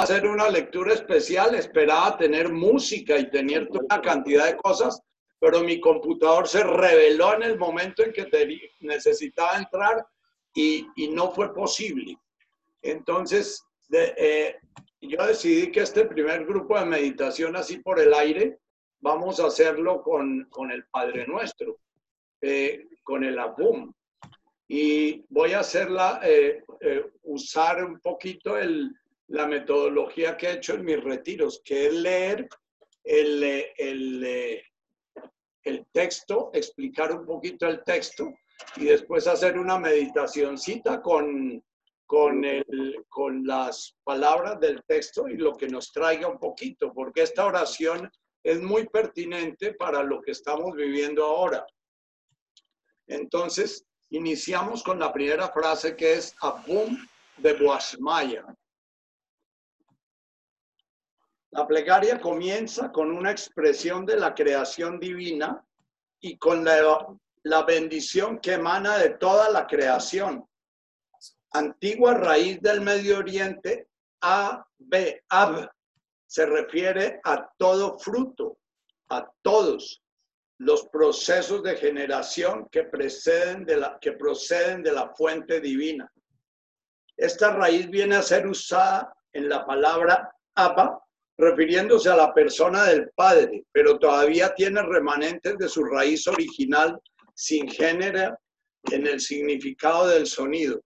hacer una lectura especial, esperaba tener música y tener toda una cantidad de cosas, pero mi computador se rebeló en el momento en que necesitaba entrar y no fue posible. Entonces, yo decidí que este primer grupo de meditación, así por el aire, vamos a hacerlo con el Padre Nuestro, con el Abum. Y voy a hacerla, usar un poquito la metodología que he hecho en mis retiros, que es leer el texto, explicar un poquito el texto y después hacer una meditacioncita con las palabras del texto y lo que nos traiga un poquito, porque esta oración es muy pertinente para lo que estamos viviendo ahora. Entonces, iniciamos con la primera frase que es Abum de Boasmaya. La plegaria comienza con una expresión de la creación divina y con la bendición que emana de toda la creación. Antigua raíz del Medio Oriente, Ab, se refiere a todo fruto, a todos los procesos de generación que proceden de la fuente divina. Esta raíz viene a ser usada en la palabra Abba, refiriéndose a la persona del Padre, pero todavía tiene remanentes de su raíz original sin género en el significado del sonido.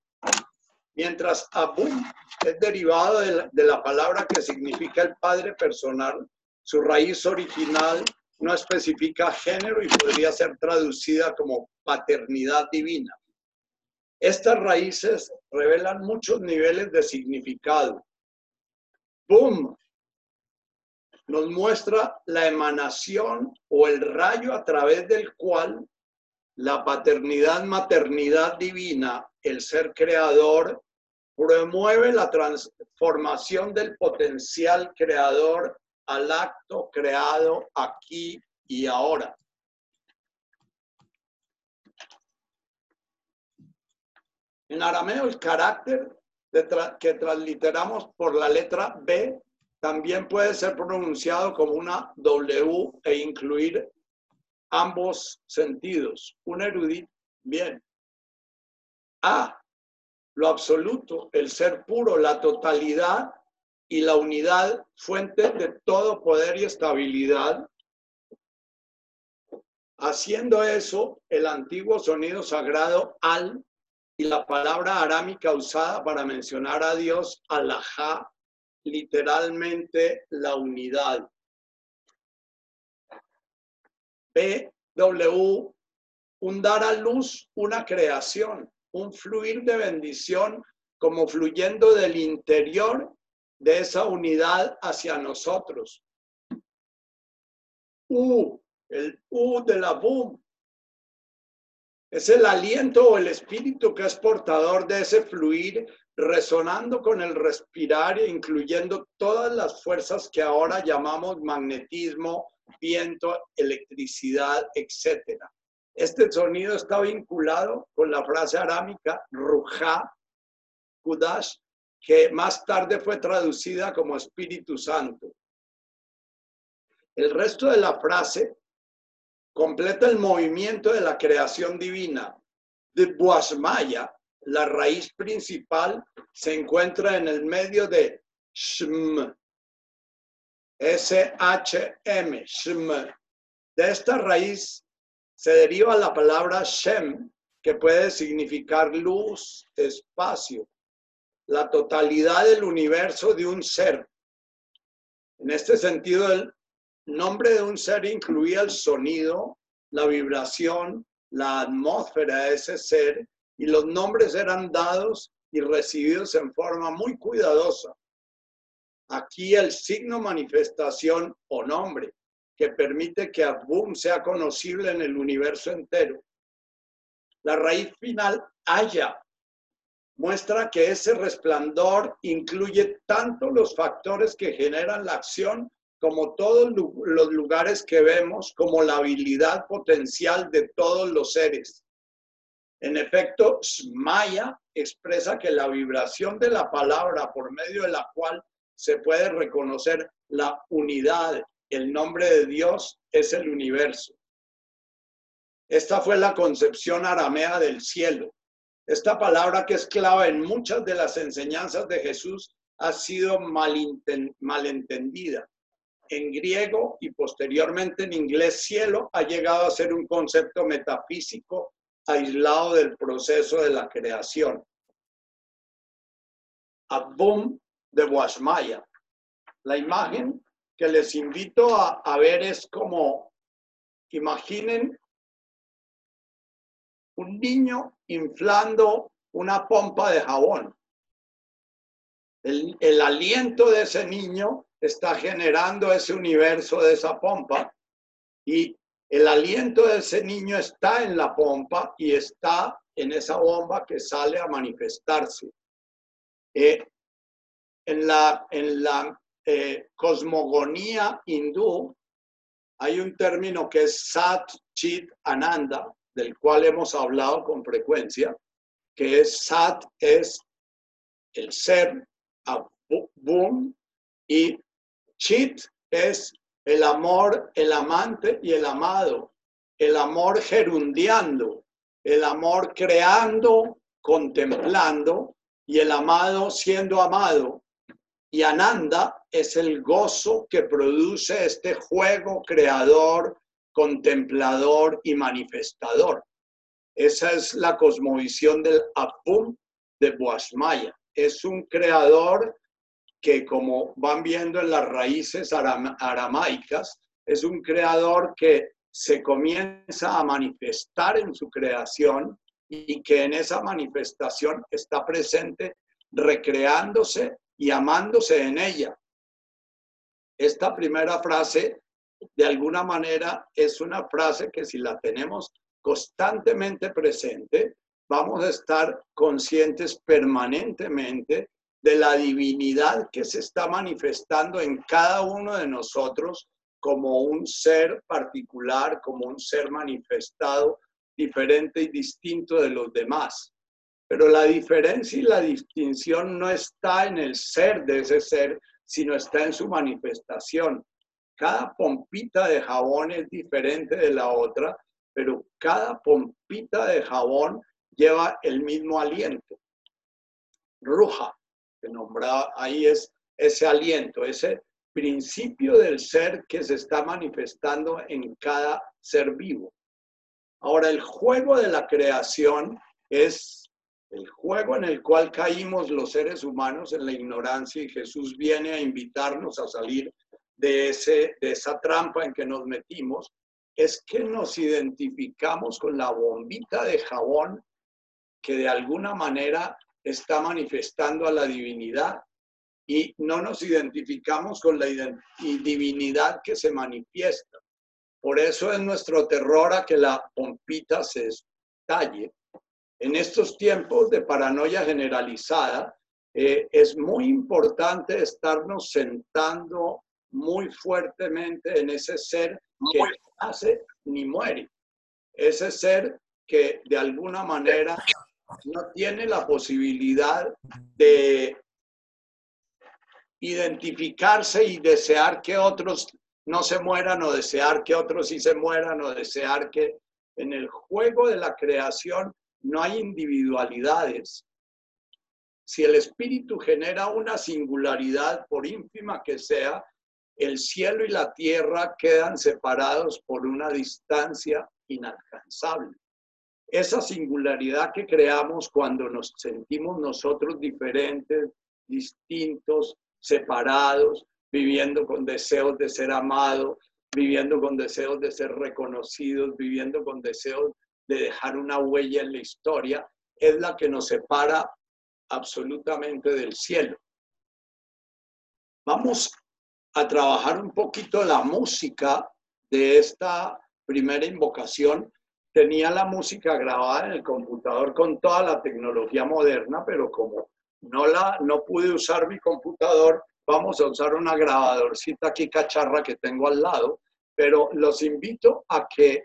Mientras Abum es derivado de la palabra que significa el Padre personal, su raíz original no especifica género y podría ser traducida como paternidad divina. Estas raíces revelan muchos niveles de significado. Bum nos muestra la emanación o el rayo a través del cual la paternidad-maternidad divina, el ser creador, promueve la transformación del potencial creador al acto creado aquí y ahora. En arameo, el carácter que transliteramos por la letra B también puede ser pronunciado como una W e incluir ambos sentidos. Un erudito, bien. A, lo absoluto, el ser puro, la totalidad y la unidad, fuente de todo poder y estabilidad. Haciendo eso, el antiguo sonido sagrado al y la palabra arámica usada para mencionar a Dios, Alajá, literalmente la unidad. BW, un dar a luz, una creación, un fluir de bendición como fluyendo del interior de esa unidad hacia nosotros. El U de la BUM, es el aliento o el espíritu que es portador de ese fluir, resonando con el respirar e incluyendo todas las fuerzas que ahora llamamos magnetismo, viento, electricidad, etc. Este sonido está vinculado con la frase arámica Ruja Kudash, que más tarde fue traducida como Espíritu Santo. El resto de la frase completa el movimiento de la creación divina. De Boasmaya, la raíz principal, se encuentra en el medio de Shm. S-H-M, Shm. De esta raíz se deriva la palabra Shem, que puede significar luz, espacio, la totalidad del universo de un ser. En este sentido, el nombre de un ser incluía el sonido, la vibración, la atmósfera de ese ser, y los nombres eran dados y recibidos en forma muy cuidadosa. Aquí el signo manifestación o nombre, que permite que Abum sea conocible en el universo entero. La raíz final, Haya, muestra que ese resplandor incluye tanto los factores que generan la acción como todos los lugares que vemos, como la habilidad potencial de todos los seres. En efecto, Smaya expresa que la vibración de la palabra por medio de la cual se puede reconocer la unidad. El nombre de Dios es el universo. Esta fue la concepción aramea del cielo. Esta palabra, que es clave en muchas de las enseñanzas de Jesús, ha sido malentendida. En griego y posteriormente en inglés, cielo ha llegado a ser un concepto metafísico aislado del proceso de la creación. Abum de Guasmaya. La imagen que les invito a ver es como, imaginen un niño inflando una pompa de jabón. El aliento de ese niño está generando ese universo de esa pompa, y el aliento de ese niño está en la pompa y está en esa bomba que sale a manifestarse. En la cosmogonía hindú hay un término que es Sat Chit Ananda, del cual hemos hablado con frecuencia, que es Sat es el ser, Abum, y Chit es el amor, el amante y el amado, el amor gerundiando, el amor creando, contemplando, y el amado siendo amado. Y Ananda es el gozo que produce este juego creador, contemplador y manifestador. Esa es la cosmovisión del Apum de Boasmaya. Es un creador que, como van viendo en las raíces aramaicas, es un creador que se comienza a manifestar en su creación, y que en esa manifestación está presente recreándose y amándose en ella. Esta primera frase, de alguna manera, es una frase que, si la tenemos constantemente presente, vamos a estar conscientes permanentemente de la divinidad que se está manifestando en cada uno de nosotros como un ser particular, como un ser manifestado, diferente y distinto de los demás. Pero la diferencia y la distinción no está en el ser de ese ser, sino está en su manifestación. Cada pompita de jabón es diferente de la otra, pero cada pompita de jabón lleva el mismo aliento. Ruja, que nombraba ahí, es ese aliento, ese principio del ser que se está manifestando en cada ser vivo. Ahora, el juego de la creación es el juego en el cual caímos los seres humanos en la ignorancia, y Jesús viene a invitarnos a salir de esa trampa en que nos metimos. Es que nos identificamos con la bombita de jabón que de alguna manera está manifestando a la divinidad, y no nos identificamos con la divinidad que se manifiesta. Por eso es nuestro terror a que la pompita se estalle. En estos tiempos de paranoia generalizada, es muy importante estarnos sentando muy fuertemente en ese ser que no nace ni muere. Ese ser que de alguna manera no tiene la posibilidad de identificarse y desear que otros no se mueran, o desear que otros sí se mueran, o desear que... En el juego de la creación no hay individualidades. Si el espíritu genera una singularidad, por ínfima que sea, el cielo y la tierra quedan separados por una distancia inalcanzable. Esa singularidad que creamos cuando nos sentimos nosotros diferentes, distintos, separados, viviendo con deseos de ser amado, viviendo con deseos de ser reconocidos, viviendo con deseos de dejar una huella en la historia, es la que nos separa absolutamente del cielo. Vamos a trabajar un poquito la música de esta primera invocación. Tenía la música grabada en el computador con toda la tecnología moderna, pero como no pude usar mi computador, vamos a usar una grabadorcita aquí cacharra que tengo al lado, pero los invito a que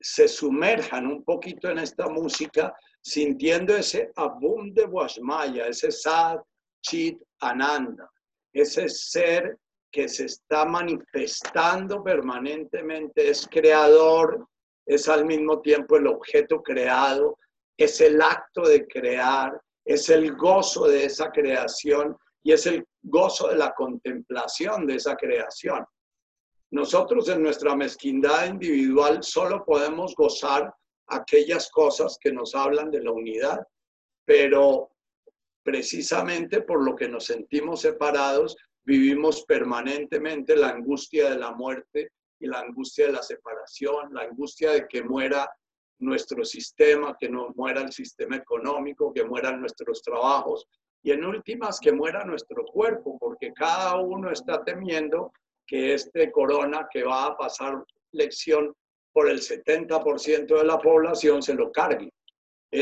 se sumerjan un poquito en esta música, sintiendo ese Abum de Boasmaya, ese Sat Chit Ananda, Ese ser que se está manifestando permanentemente es creador, es al mismo tiempo el objeto creado, es el acto de crear, es el gozo de esa creación y es el gozo de la contemplación de esa creación. Nosotros en nuestra mezquindad individual solo podemos gozar aquellas cosas que nos hablan de la unidad, pero precisamente por lo que nos sentimos separados, vivimos permanentemente la angustia de la muerte y la angustia de la separación, la angustia de que muera nuestro sistema, que no muera el sistema económico, que mueran nuestros trabajos y en últimas que muera nuestro cuerpo, porque cada uno está temiendo que este corona que va a pasar lección por el 70% de la población se lo cargue.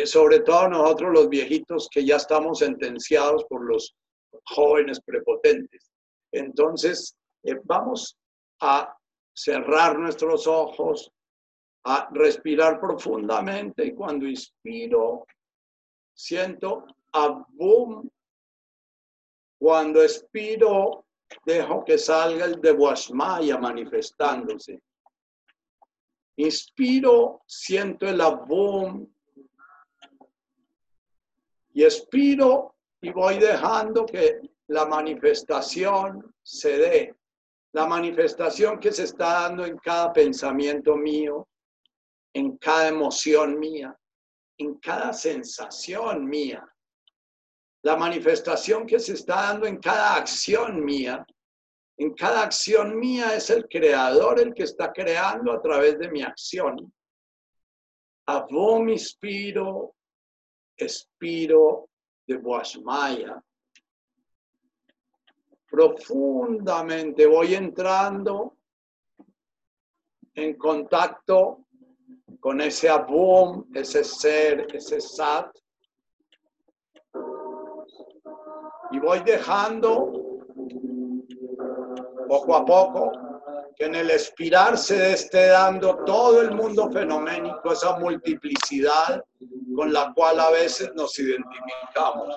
Sobre todo nosotros los viejitos que ya estamos sentenciados por los jóvenes prepotentes. Entonces, vamos a cerrar nuestros ojos, a respirar profundamente y cuando inspiro, siento abum. Cuando expiro, dejo que salga el Devasmaya manifestándose. Inspiro, siento el abum y expiro y voy dejando que la manifestación se dé. La manifestación que se está dando en cada pensamiento mío, en cada emoción mía, en cada sensación mía. La manifestación que se está dando en cada acción mía. En cada acción mía es el creador el que está creando a través de mi acción. Abum, inspiro, expiro de Devasmaya. Profundamente voy entrando en contacto con ese abum, ese ser, ese sat. Y voy dejando poco a poco que en el expirar se esté dando todo el mundo fenoménico, esa multiplicidad con la cual a veces nos identificamos.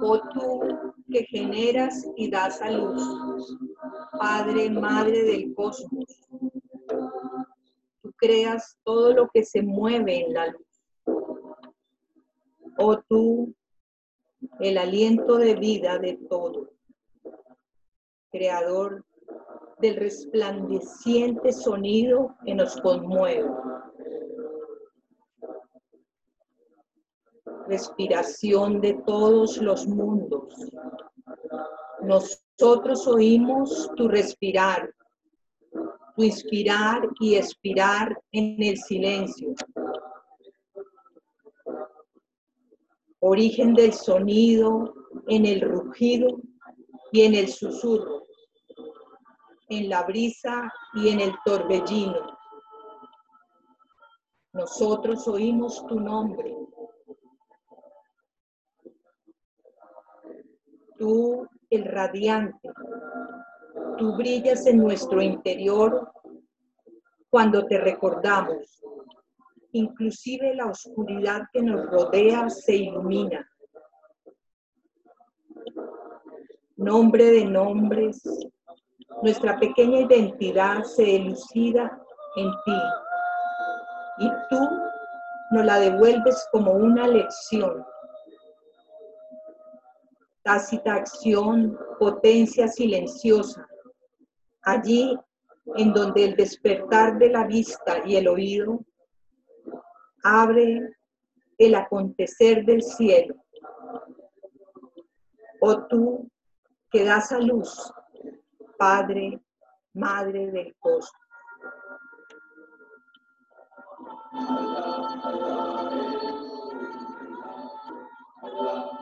Oh tú que generas y das a luz, Padre, Madre del Cosmos, tú creas todo lo que se mueve en la luz. Oh tú, el aliento de vida de todo, creador del resplandeciente sonido que nos conmueve. Respiración de todos los mundos. Nosotros oímos tu respirar, tu inspirar y expirar en el silencio. Origen del sonido en el rugido y en el susurro, en la brisa y en el torbellino. Nosotros oímos tu nombre. Tú, el radiante, tú brillas en nuestro interior cuando te recordamos. Inclusive la oscuridad que nos rodea se ilumina. nombre de nombres, nuestra pequeña identidad se elucida en ti y tú nos la devuelves como una lección. Tácita acción, potencia silenciosa, allí en donde el despertar de la vista y el oído abre el acontecer del cielo. Oh tú que das a luz, Padre, Madre del Cosmos.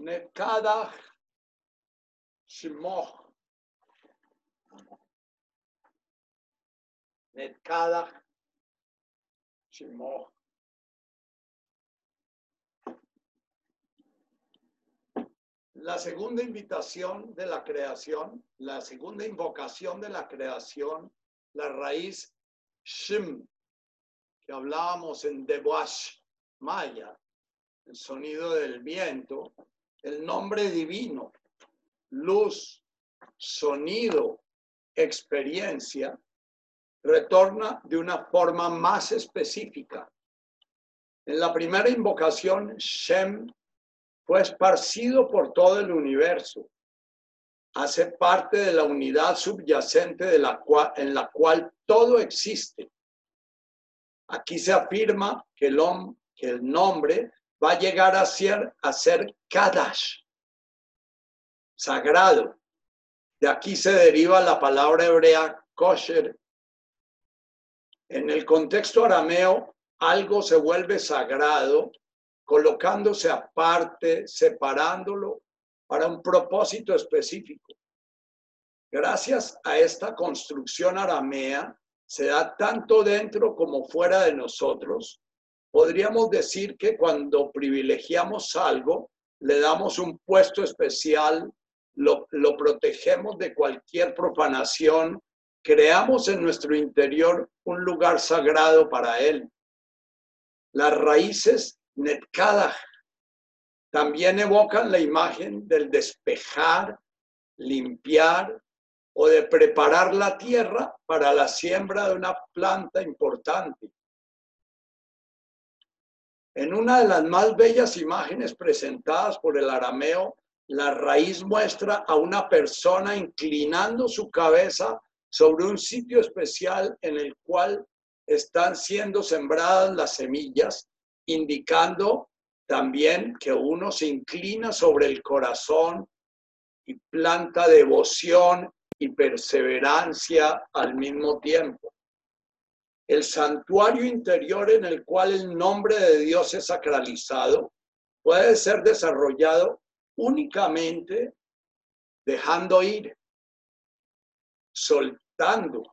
Nekadach Shimoch. Nekadach Shimoch. La segunda invitación de la creación, la segunda invocación de la creación, la raíz Shim, que hablábamos en Devash Maya, el sonido del viento. El nombre divino, luz, sonido, experiencia, retorna de una forma más específica. En la primera invocación, Shem fue esparcido por todo el universo. Hace parte de la unidad subyacente en la cual todo existe. Aquí se afirma que el nombre va a llegar a ser Kadash, sagrado. De aquí se deriva la palabra hebrea kosher. En el contexto arameo, algo se vuelve sagrado, colocándose aparte, separándolo para un propósito específico. Gracias a esta construcción aramea, se da tanto dentro como fuera de nosotros. Podríamos decir que cuando privilegiamos algo, le damos un puesto especial, lo protegemos de cualquier profanación, creamos en nuestro interior un lugar sagrado para él. Las raíces Netkadaj también evocan la imagen del despejar, limpiar o de preparar la tierra para la siembra de una planta importante. En una de las más bellas imágenes presentadas por el arameo, la raíz muestra a una persona inclinando su cabeza sobre un sitio especial en el cual están siendo sembradas las semillas, indicando también que uno se inclina sobre el corazón y planta devoción y perseverancia al mismo tiempo. El santuario interior en el cual el nombre de Dios es sacralizado puede ser desarrollado únicamente dejando ir, soltando,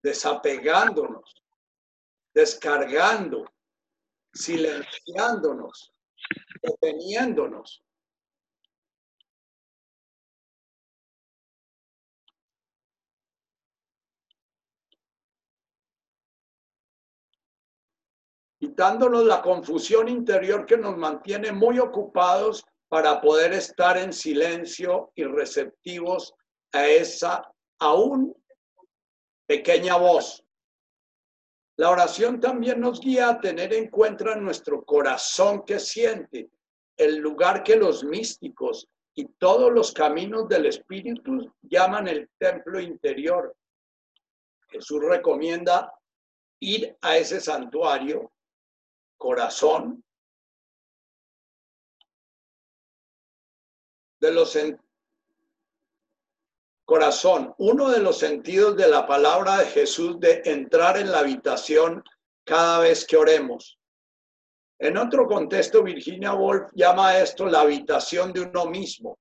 desapegándonos, descargando, silenciándonos, deteniéndonos. quitándonos la confusión interior que nos mantiene muy ocupados para poder estar en silencio y receptivos a esa aún pequeña voz. La oración también nos guía a tener en cuenta nuestro corazón que siente, el lugar que los místicos y todos los caminos del espíritu llaman el templo interior. Jesús recomienda ir a ese santuario, corazón, uno de los sentidos de la palabra de Jesús de entrar en la habitación cada vez que oremos. En otro contexto, Virginia Woolf llama a esto la habitación de uno mismo.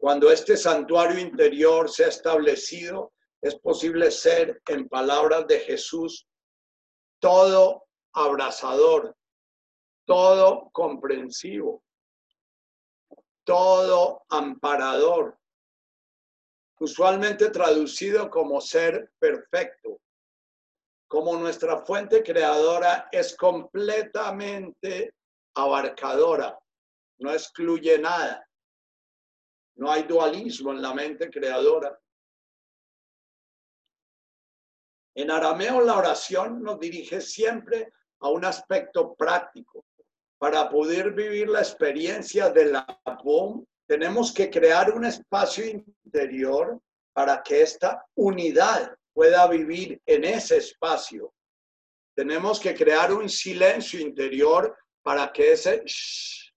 Cuando este santuario interior se ha establecido, es posible ser, en palabras de Jesús, todo abrazador, todo comprensivo, todo amparador, usualmente traducido como ser perfecto. Como nuestra fuente creadora es completamente abarcadora, no excluye nada. No hay dualismo en la mente creadora. En arameo, la oración nos dirige siempre a un aspecto práctico. Para poder vivir la experiencia de la POM, tenemos que crear un espacio interior para que esta unidad pueda vivir en ese espacio. Tenemos que crear un silencio interior para que ese shh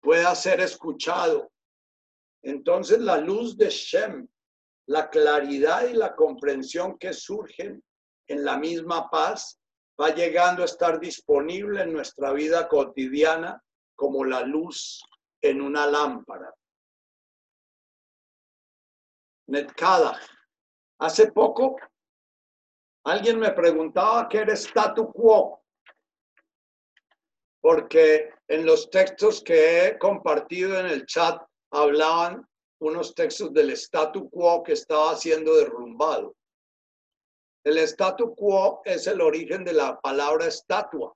pueda ser escuchado. Entonces, la luz de Shem, la claridad y la comprensión que surgen en la misma paz, va llegando a estar disponible en nuestra vida cotidiana como la luz en una lámpara. Netkadaj. Hace poco alguien me preguntaba qué era statu quo, porque en los textos que he compartido en el chat hablaban unos textos del statu quo que estaba siendo derrumbado. El statu quo es el origen de la palabra estatua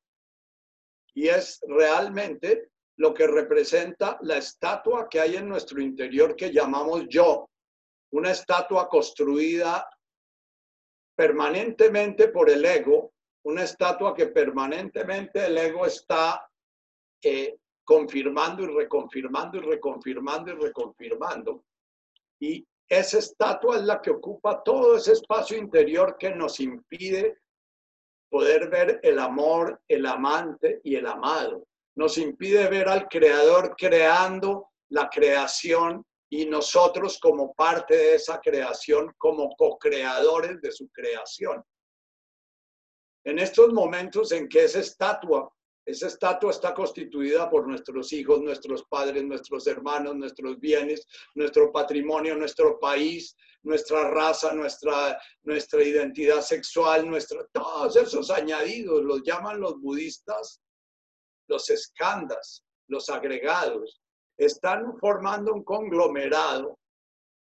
y es realmente lo que representa la estatua que hay en nuestro interior que llamamos yo. Una estatua construida permanentemente por el ego, una estatua que permanentemente el ego está confirmando y reconfirmando y reconfirmando y reconfirmando. Y esa estatua es la que ocupa todo ese espacio interior que nos impide poder ver el amor, el amante y el amado. Nos impide ver al creador creando la creación y nosotros como parte de esa creación, como co-creadores de su creación. En estos momentos en que esa estatua está constituida por nuestros hijos, nuestros padres, nuestros hermanos, nuestros bienes, nuestro patrimonio, nuestro país, nuestra raza, nuestra identidad sexual, todos esos añadidos los llaman los budistas los skandhas, los agregados. Están formando un conglomerado.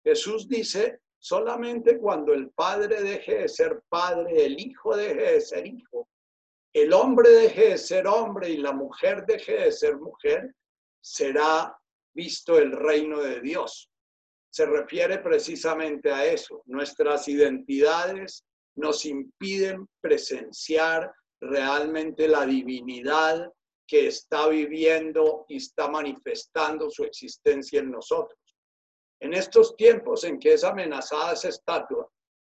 Jesús dice, solamente cuando el Padre deje de ser Padre, el Hijo deje de ser Hijo, el hombre deje de ser hombre y la mujer deje de ser mujer, será visto el reino de Dios. Se refiere precisamente a eso. Nuestras identidades nos impiden presenciar realmente la divinidad que está viviendo y está manifestando su existencia en nosotros. En estos tiempos en que es amenazada esa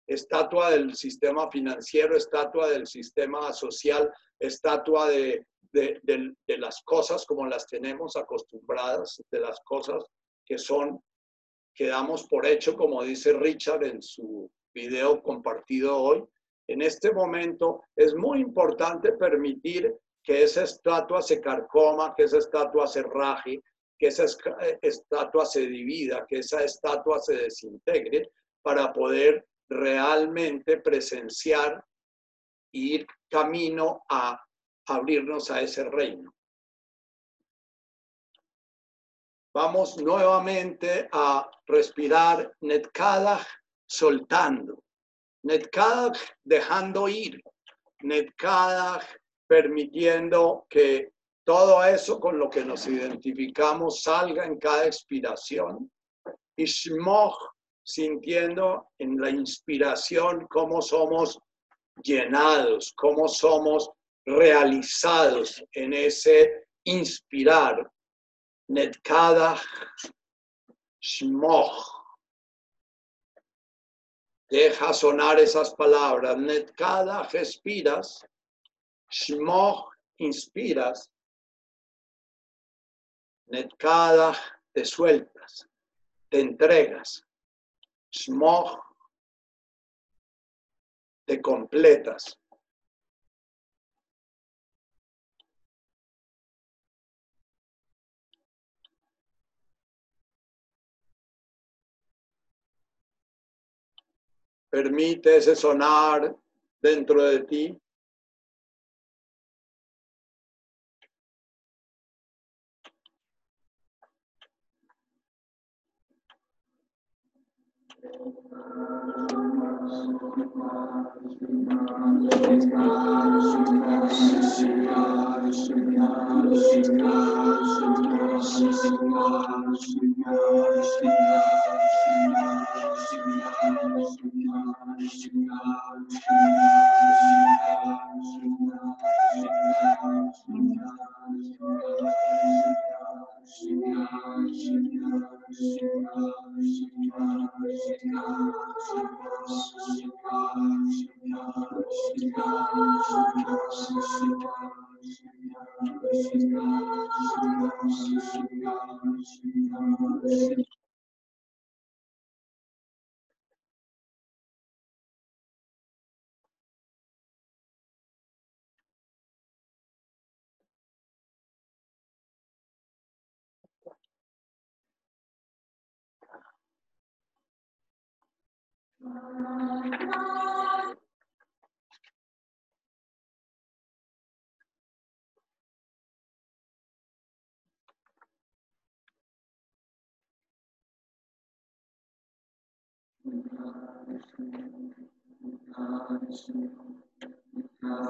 estatua del sistema financiero, estatua del sistema social, estatua de las cosas como las tenemos acostumbradas, de las cosas que damos por hecho, como dice Richard en su video compartido hoy, en este momento es muy importante permitir que esa estatua se carcoma, que esa estatua se raje, que esa estatua se divida, que esa estatua se desintegre para poder realmente presenciar e ir camino a abrirnos a ese reino. Vamos nuevamente a respirar Netkadaj soltando, Netkadaj dejando ir, Netkadaj permitiendo que todo eso con lo que nos identificamos salga en cada expiración. Y Shmoj, sintiendo en la inspiración cómo somos llenados, cómo somos realizados en ese inspirar. Netkadach Shmoj. Deja sonar esas palabras. Netkadach, expiras. Shmoj, inspiras. Netkadach, te sueltas, te entregas. Shmoj, te completas. Permite ese sonar dentro de ti.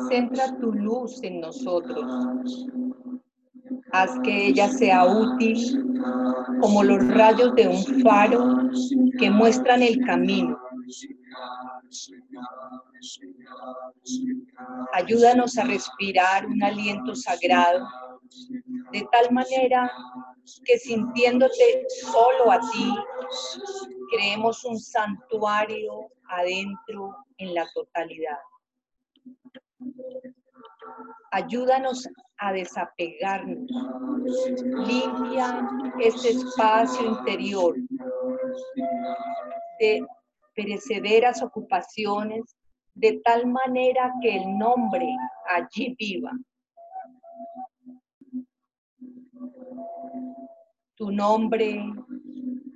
Centra tu luz en nosotros. Haz que ella sea útil como los rayos de un faro que muestran el camino. Ayúdanos a respirar un aliento sagrado de tal manera que sintiéndote solo a ti, creemos un santuario adentro en la totalidad. Ayúdanos a desapegarnos. Limpia este espacio interior de perecederas ocupaciones de tal manera que el nombre allí viva. Tu nombre,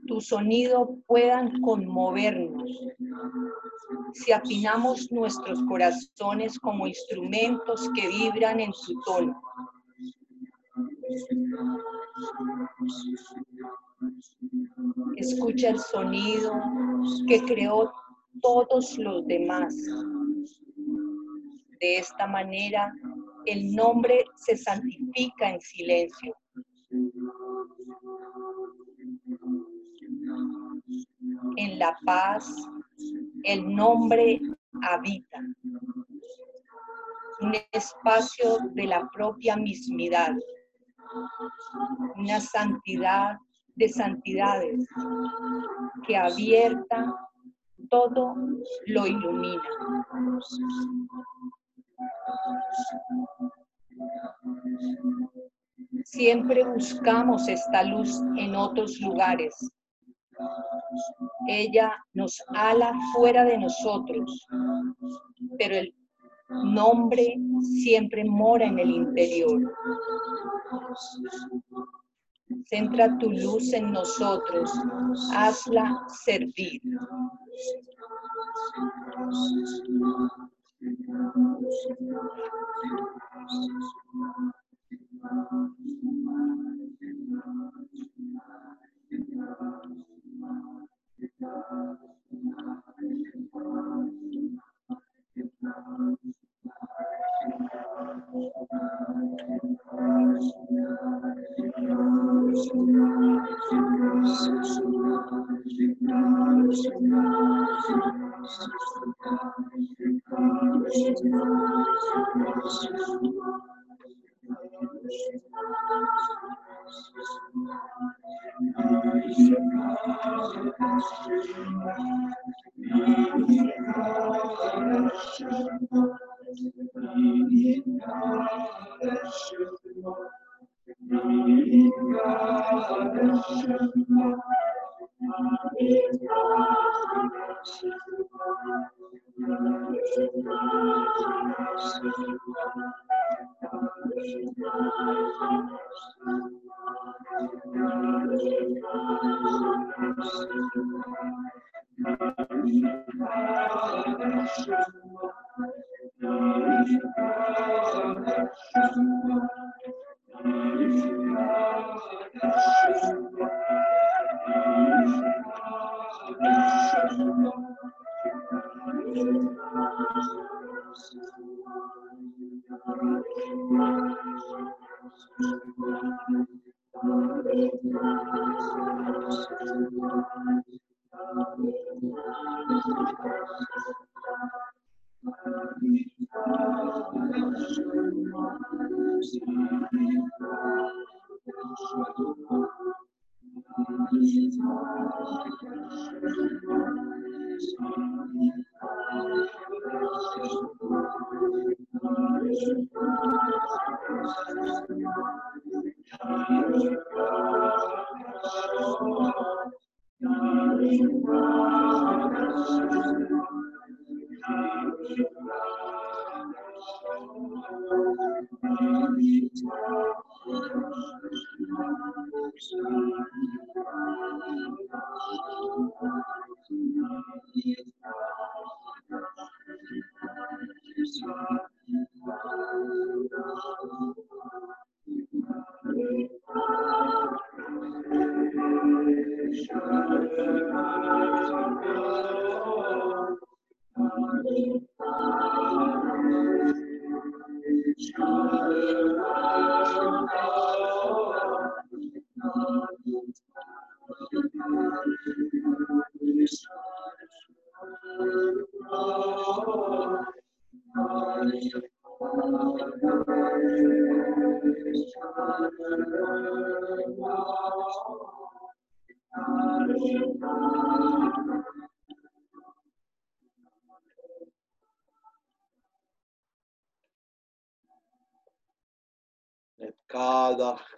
tu sonido puedan conmovernos. Si afinamos nuestros corazones como instrumentos que vibran en su tono. Escucha el sonido que creó todos los demás. De esta manera, el nombre se santifica en silencio. En la paz, el nombre habita. Un espacio de la propia mismidad. Una santidad de santidades que abierta todo lo ilumina. Siempre buscamos esta luz en otros lugares. Ella nos ala fuera de nosotros, pero el nombre siempre mora en el interior. Centra tu luz en nosotros, hazla servir.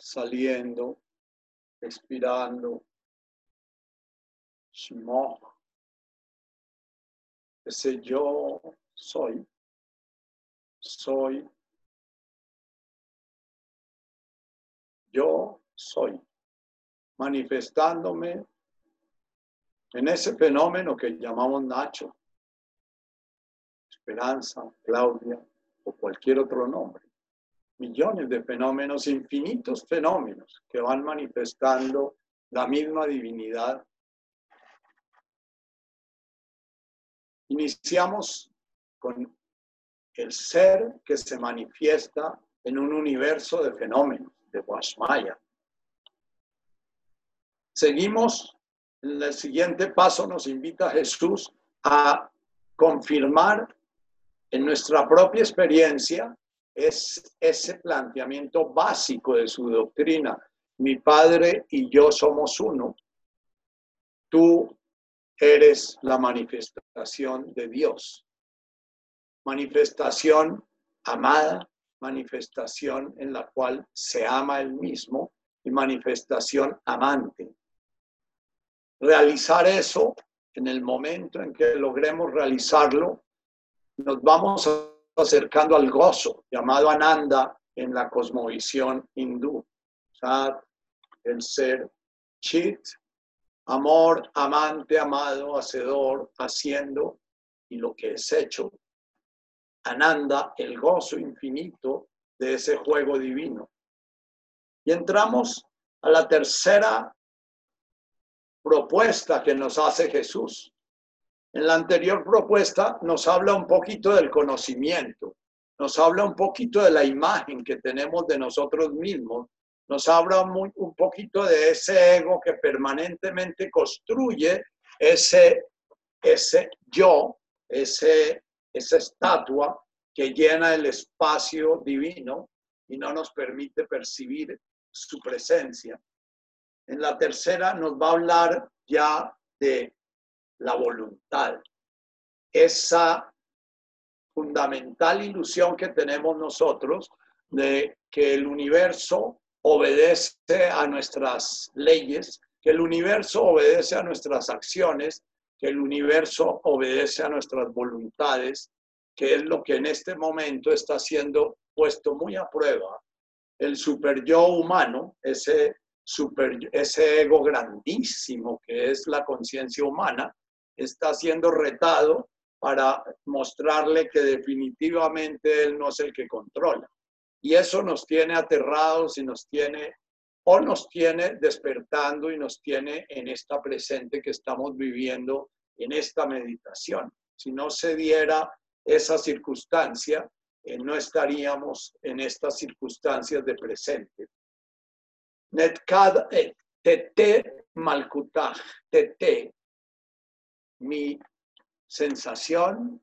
Saliendo, expirando, Shmo, ese yo soy, soy, yo soy, manifestándome en ese fenómeno que llamamos Nacho, Esperanza, Claudia o cualquier otro nombre. Millones de fenómenos, infinitos fenómenos que van manifestando la misma divinidad. Iniciamos con el ser que se manifiesta en un universo de fenómenos, de Guashmaya. Seguimos, en el siguiente paso nos invita Jesús a confirmar en nuestra propia experiencia. Es ese planteamiento básico de su doctrina. Mi Padre y yo somos uno. Tú eres la manifestación de Dios. Manifestación amada, manifestación en la cual se ama el mismo y manifestación amante. Realizar eso, en el momento en que logremos realizarlo, nos vamos a acercando al gozo, llamado Ananda en la cosmovisión hindú. Sat, el ser, Chit, amor, amante, amado, hacedor, haciendo, y lo que es hecho. Ananda, el gozo infinito de ese juego divino. Y entramos a la tercera propuesta que nos hace Jesús. En la anterior propuesta nos habla un poquito del conocimiento, nos habla un poquito de la imagen que tenemos de nosotros mismos, nos habla un poquito de ese ego que permanentemente construye ese yo, esa estatua que llena el espacio divino y no nos permite percibir su presencia. En la tercera nos va a hablar ya de la voluntad, esa fundamental ilusión que tenemos nosotros de que el universo obedece a nuestras leyes, que el universo obedece a nuestras acciones, que el universo obedece a nuestras voluntades, que es lo que en este momento está siendo puesto muy a prueba. El superyo humano, ese ego grandísimo que es la conciencia humana, está siendo retado para mostrarle que definitivamente él no es el que controla. Y eso nos tiene aterrados y nos tiene despertando y nos tiene en esta presente que estamos viviendo en esta meditación. Si no se diera esa circunstancia, no estaríamos en estas circunstancias de presente. Netkad tete malkutaj, tete. Mi sensación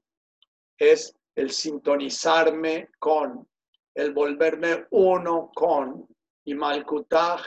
es el sintonizarme con, el volverme uno con, y malkutaj.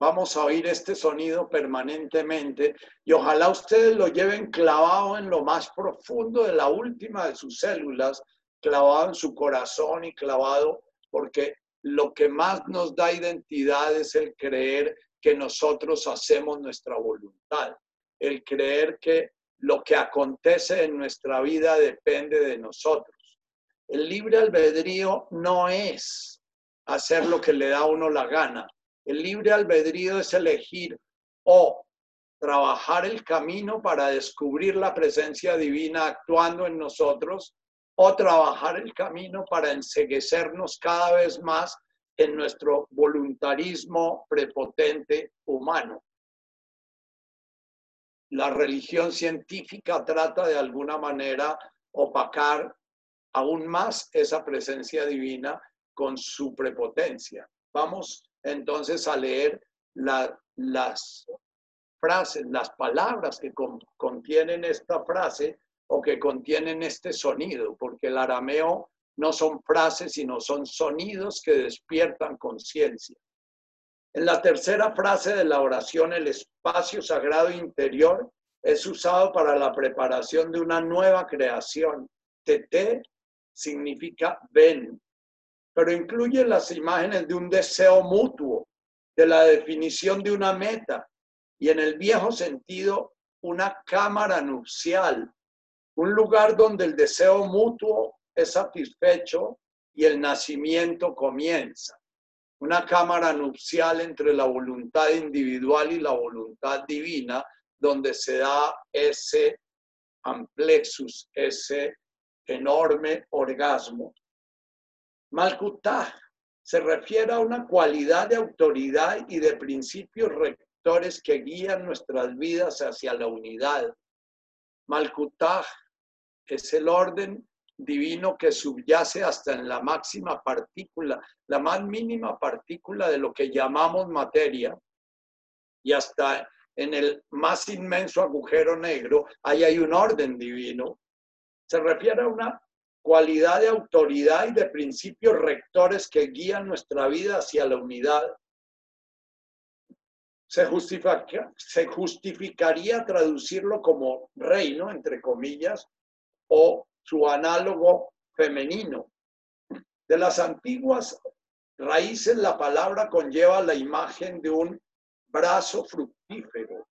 Vamos a oír este sonido permanentemente y ojalá ustedes lo lleven clavado en lo más profundo de la última de sus células, clavado en su corazón y clavado, porque lo que más nos da identidad es el creer que nosotros hacemos nuestra voluntad, el creer que lo que acontece en nuestra vida depende de nosotros. El libre albedrío no es hacer lo que le da a uno la gana. El libre albedrío es elegir o trabajar el camino para descubrir la presencia divina actuando en nosotros, o trabajar el camino para enceguecernos cada vez más en nuestro voluntarismo prepotente humano. La religión científica trata de alguna manera opacar aún más esa presencia divina con su prepotencia. Vamos entonces a leer las frases, las palabras que contienen esta frase o que contienen este sonido, porque el arameo no son frases, sino son sonidos que despiertan conciencia. En la tercera frase de la oración, el espacio sagrado interior es usado para la preparación de una nueva creación. Teté significa ven, pero incluye las imágenes de un deseo mutuo, de la definición de una meta, y en el viejo sentido, una cámara nupcial, un lugar donde el deseo mutuo es satisfecho y el nacimiento comienza. Una cámara nupcial entre la voluntad individual y la voluntad divina, donde se da ese amplexus, ese enorme orgasmo. Malkutaj se refiere a una cualidad de autoridad y de principios rectores que guían nuestras vidas hacia la unidad. Malkutaj es el orden divino que subyace hasta en la máxima partícula, la más mínima partícula de lo que llamamos materia, y hasta en el más inmenso agujero negro, ahí hay un orden divino. Se refiere a una cualidad de autoridad y de principios rectores que guían nuestra vida hacia la unidad. Se justificaría traducirlo como reino, entre comillas, o su análogo femenino. De las antiguas raíces, la palabra conlleva la imagen de un brazo fructífero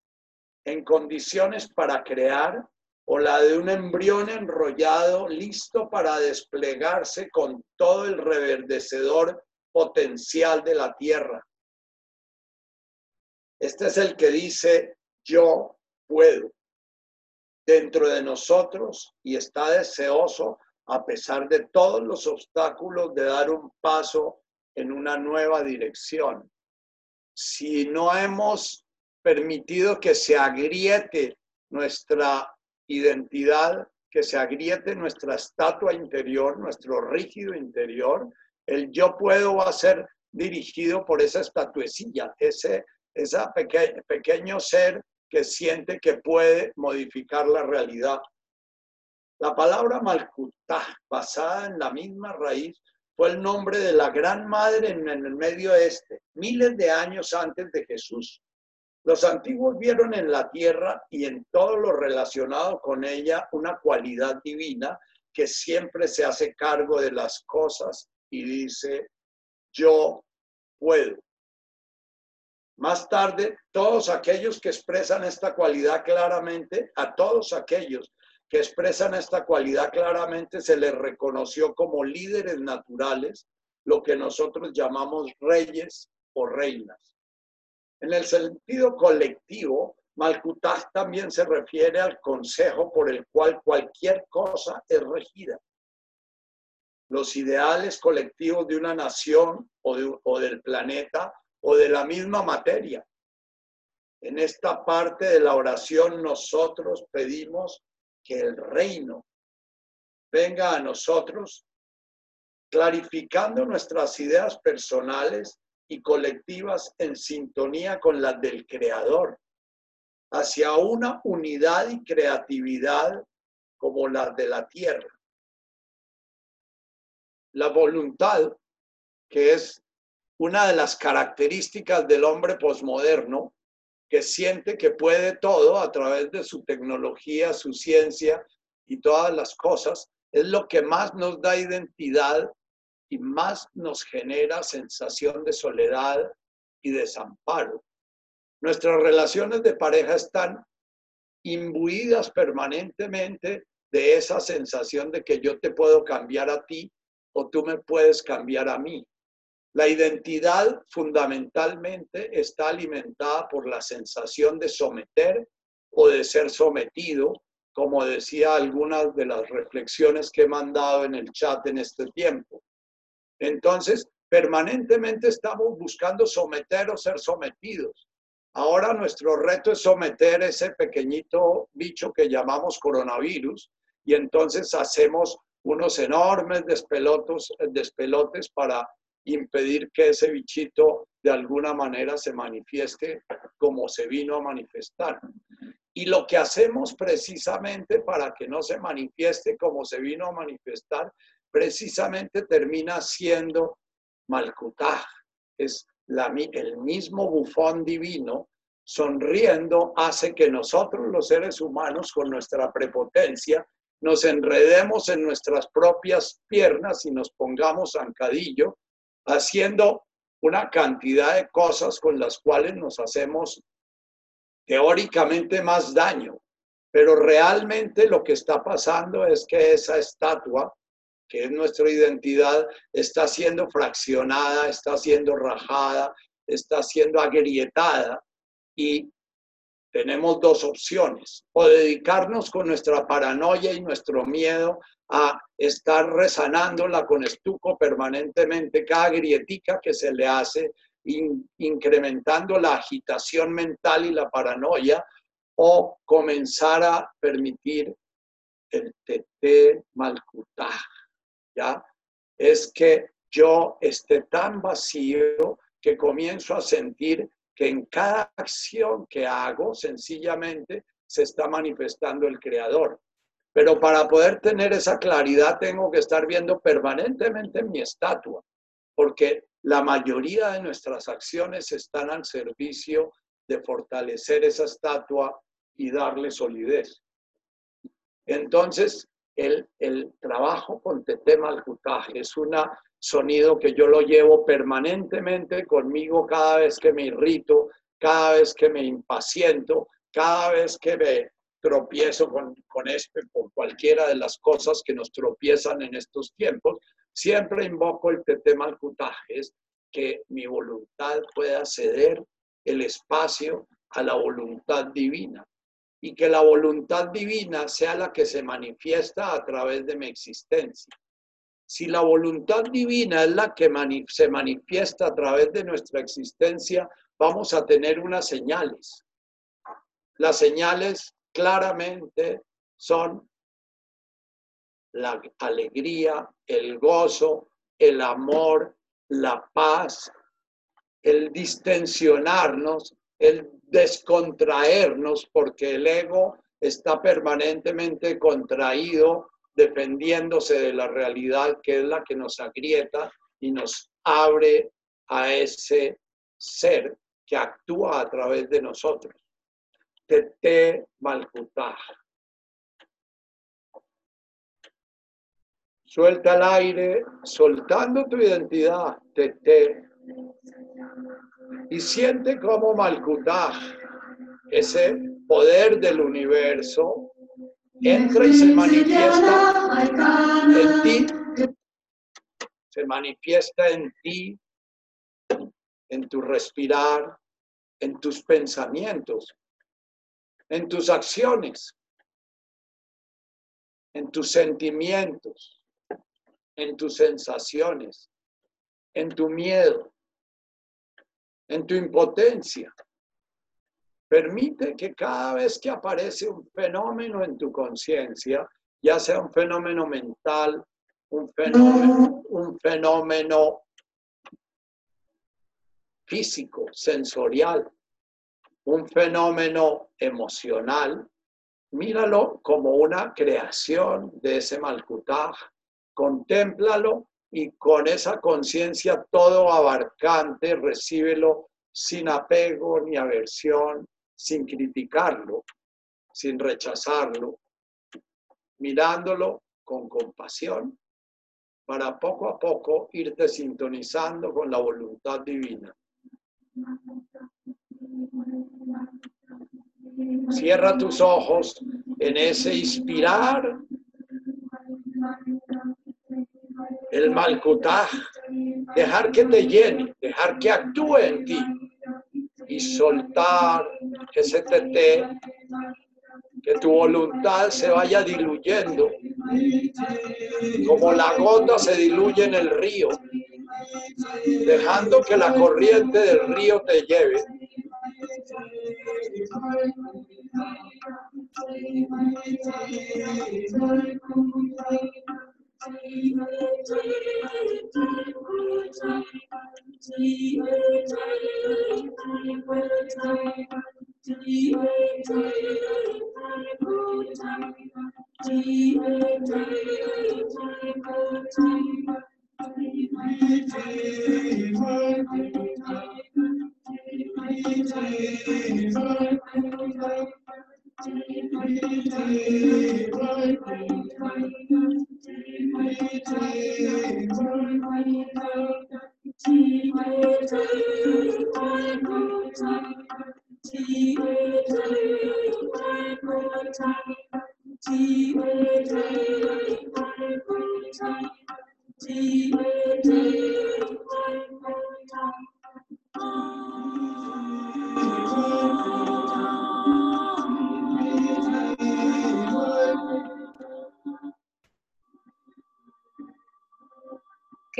en condiciones para crear, o la de un embrión enrollado listo para desplegarse con todo el reverdecedor potencial de la tierra. Este es el que dice, yo puedo, dentro de nosotros, y está deseoso, a pesar de todos los obstáculos, de dar un paso en una nueva dirección. Si no hemos permitido que se agriete nuestra identidad, que se agriete nuestra estatua interior, nuestro rígido interior, el yo puedo va a ser dirigido por esa estatuecilla, ese pequeño ser que siente que puede modificar la realidad. La palabra Malkutaj, basada en la misma raíz, fue el nombre de la gran madre en el Medio Oeste, miles de años antes de Jesús. Los antiguos vieron en la tierra y en todo lo relacionado con ella una cualidad divina que siempre se hace cargo de las cosas y dice, yo puedo. Más tarde, todos aquellos que expresan esta cualidad claramente, a todos aquellos que expresan esta cualidad claramente se les reconoció como líderes naturales, lo que nosotros llamamos reyes o reinas. En el sentido colectivo, Malkutaj también se refiere al consejo por el cual cualquier cosa es regida. Los ideales colectivos de una nación o del planeta o de la misma materia. En esta parte de la oración nosotros pedimos que el reino venga a nosotros, clarificando nuestras ideas personales y colectivas en sintonía con las del Creador, hacia una unidad y creatividad como las de la tierra. La voluntad, que es una de las características del hombre posmoderno, que siente que puede todo a través de su tecnología, su ciencia y todas las cosas, es lo que más nos da identidad y más nos genera sensación de soledad y desamparo. Nuestras relaciones de pareja están imbuidas permanentemente de esa sensación de que yo te puedo cambiar a ti o tú me puedes cambiar a mí. La identidad fundamentalmente está alimentada por la sensación de someter o de ser sometido, como decía algunas de las reflexiones que he mandado en el chat en este tiempo. Entonces, permanentemente estamos buscando someter o ser sometidos. Ahora nuestro reto es someter ese pequeñito bicho que llamamos coronavirus y entonces hacemos unos enormes despelotes para impedir que ese bichito de alguna manera se manifieste como se vino a manifestar. Y lo que hacemos precisamente para que no se manifieste como se vino a manifestar, precisamente termina siendo Malkutaj. Es el mismo bufón divino, sonriendo, hace que nosotros los seres humanos con nuestra prepotencia nos enredemos en nuestras propias piernas y nos pongamos zancadillo, haciendo una cantidad de cosas con las cuales nos hacemos teóricamente más daño. Pero realmente lo que está pasando es que esa estatua, que es nuestra identidad, está siendo fraccionada, está siendo rajada, está siendo agrietada y tenemos dos opciones: o dedicarnos con nuestra paranoia y nuestro miedo a estar resanándola con estuco permanentemente cada grietica que se le hace, incrementando la agitación mental y la paranoia, o comenzar a permitir el teté Malkutaj, ¿ya? Es que yo esté tan vacío que comienzo a sentir que en cada acción que hago sencillamente se está manifestando el Creador. Pero para poder tener esa claridad tengo que estar viendo permanentemente mi estatua, porque la mayoría de nuestras acciones están al servicio de fortalecer esa estatua y darle solidez. Entonces, el trabajo con teté Malkutaj es un sonido que yo lo llevo permanentemente conmigo cada vez que me irrito, cada vez que me impaciento, cada vez que me tropiezo con cualquiera de las cosas que nos tropiezan en estos tiempos. Siempre invoco el teté Malkutaj, es que mi voluntad pueda ceder el espacio a la voluntad divina y que la voluntad divina sea la que se manifiesta a través de mi existencia. Si la voluntad divina es la que se manifiesta a través de nuestra existencia, vamos a tener unas señales. Las señales claramente son la alegría, el gozo, el amor, la paz, el distensionarnos, el descontraernos, porque el ego está permanentemente contraído, defendiéndose de la realidad que es la que nos agrieta y nos abre a ese ser que actúa a través de nosotros. Tete Malkutaj. Suelta el aire, soltando tu identidad, Tete. Y siente como Malkutaj, ese poder del universo, entra y se manifiesta en ti. Se manifiesta en ti, en tu respirar, en tus pensamientos, en tus acciones, en tus sentimientos, en tus sensaciones, en tu miedo, en tu impotencia. Permite que cada vez que aparece un fenómeno en tu conciencia, ya sea un fenómeno mental, un fenómeno físico, sensorial, un fenómeno emocional, míralo como una creación de ese Malkutaj, contémplalo y con esa conciencia todo abarcante recíbelo sin apego ni aversión, sin criticarlo, sin rechazarlo, mirándolo con compasión para poco a poco irte sintonizando con la voluntad divina. Cierra tus ojos en ese inspirar. El Malkutaj, dejar que te llene, dejar que actúe en ti y soltar ese teté, que tu voluntad se vaya diluyendo, como la gota se diluye en el río, dejando que la corriente del río te lleve.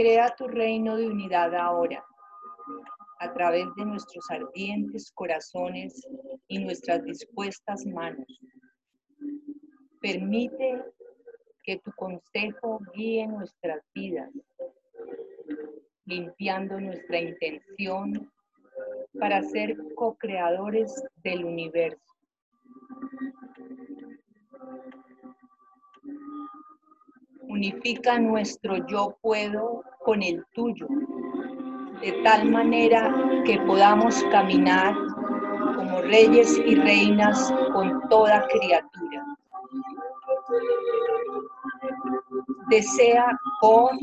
Crea tu reino de unidad ahora, a través de nuestros ardientes corazones y nuestras dispuestas manos. Permite que tu consejo guíe nuestras vidas, limpiando nuestra intención para ser co-creadores del universo. Unifica nuestro yo puedo con el tuyo, de tal manera que podamos caminar como reyes y reinas con toda criatura. Desea con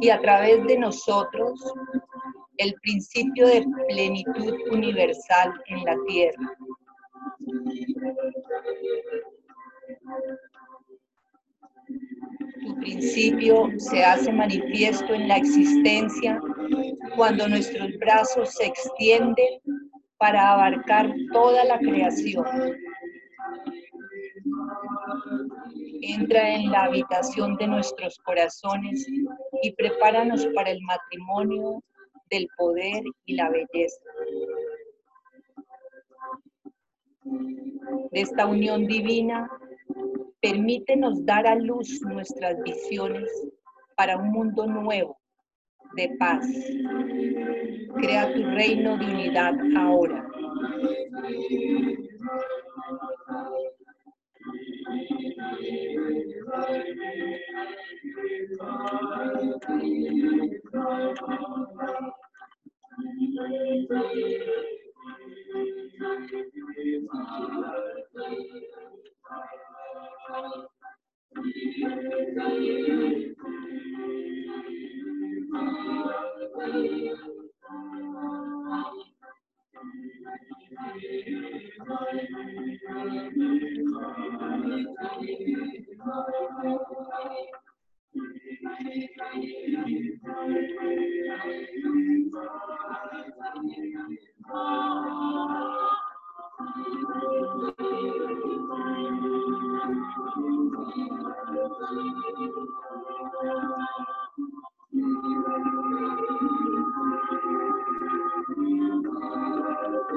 y a través de nosotros el principio de plenitud universal en la tierra. Tu principio se hace manifiesto en la existencia cuando nuestros brazos se extienden para abarcar toda la creación. Entra en la habitación de nuestros corazones y prepáranos para el matrimonio del poder y la belleza. De esta unión divina, permítenos dar a luz nuestras visiones para un mundo nuevo de paz. Crea tu reino de unidad ahora.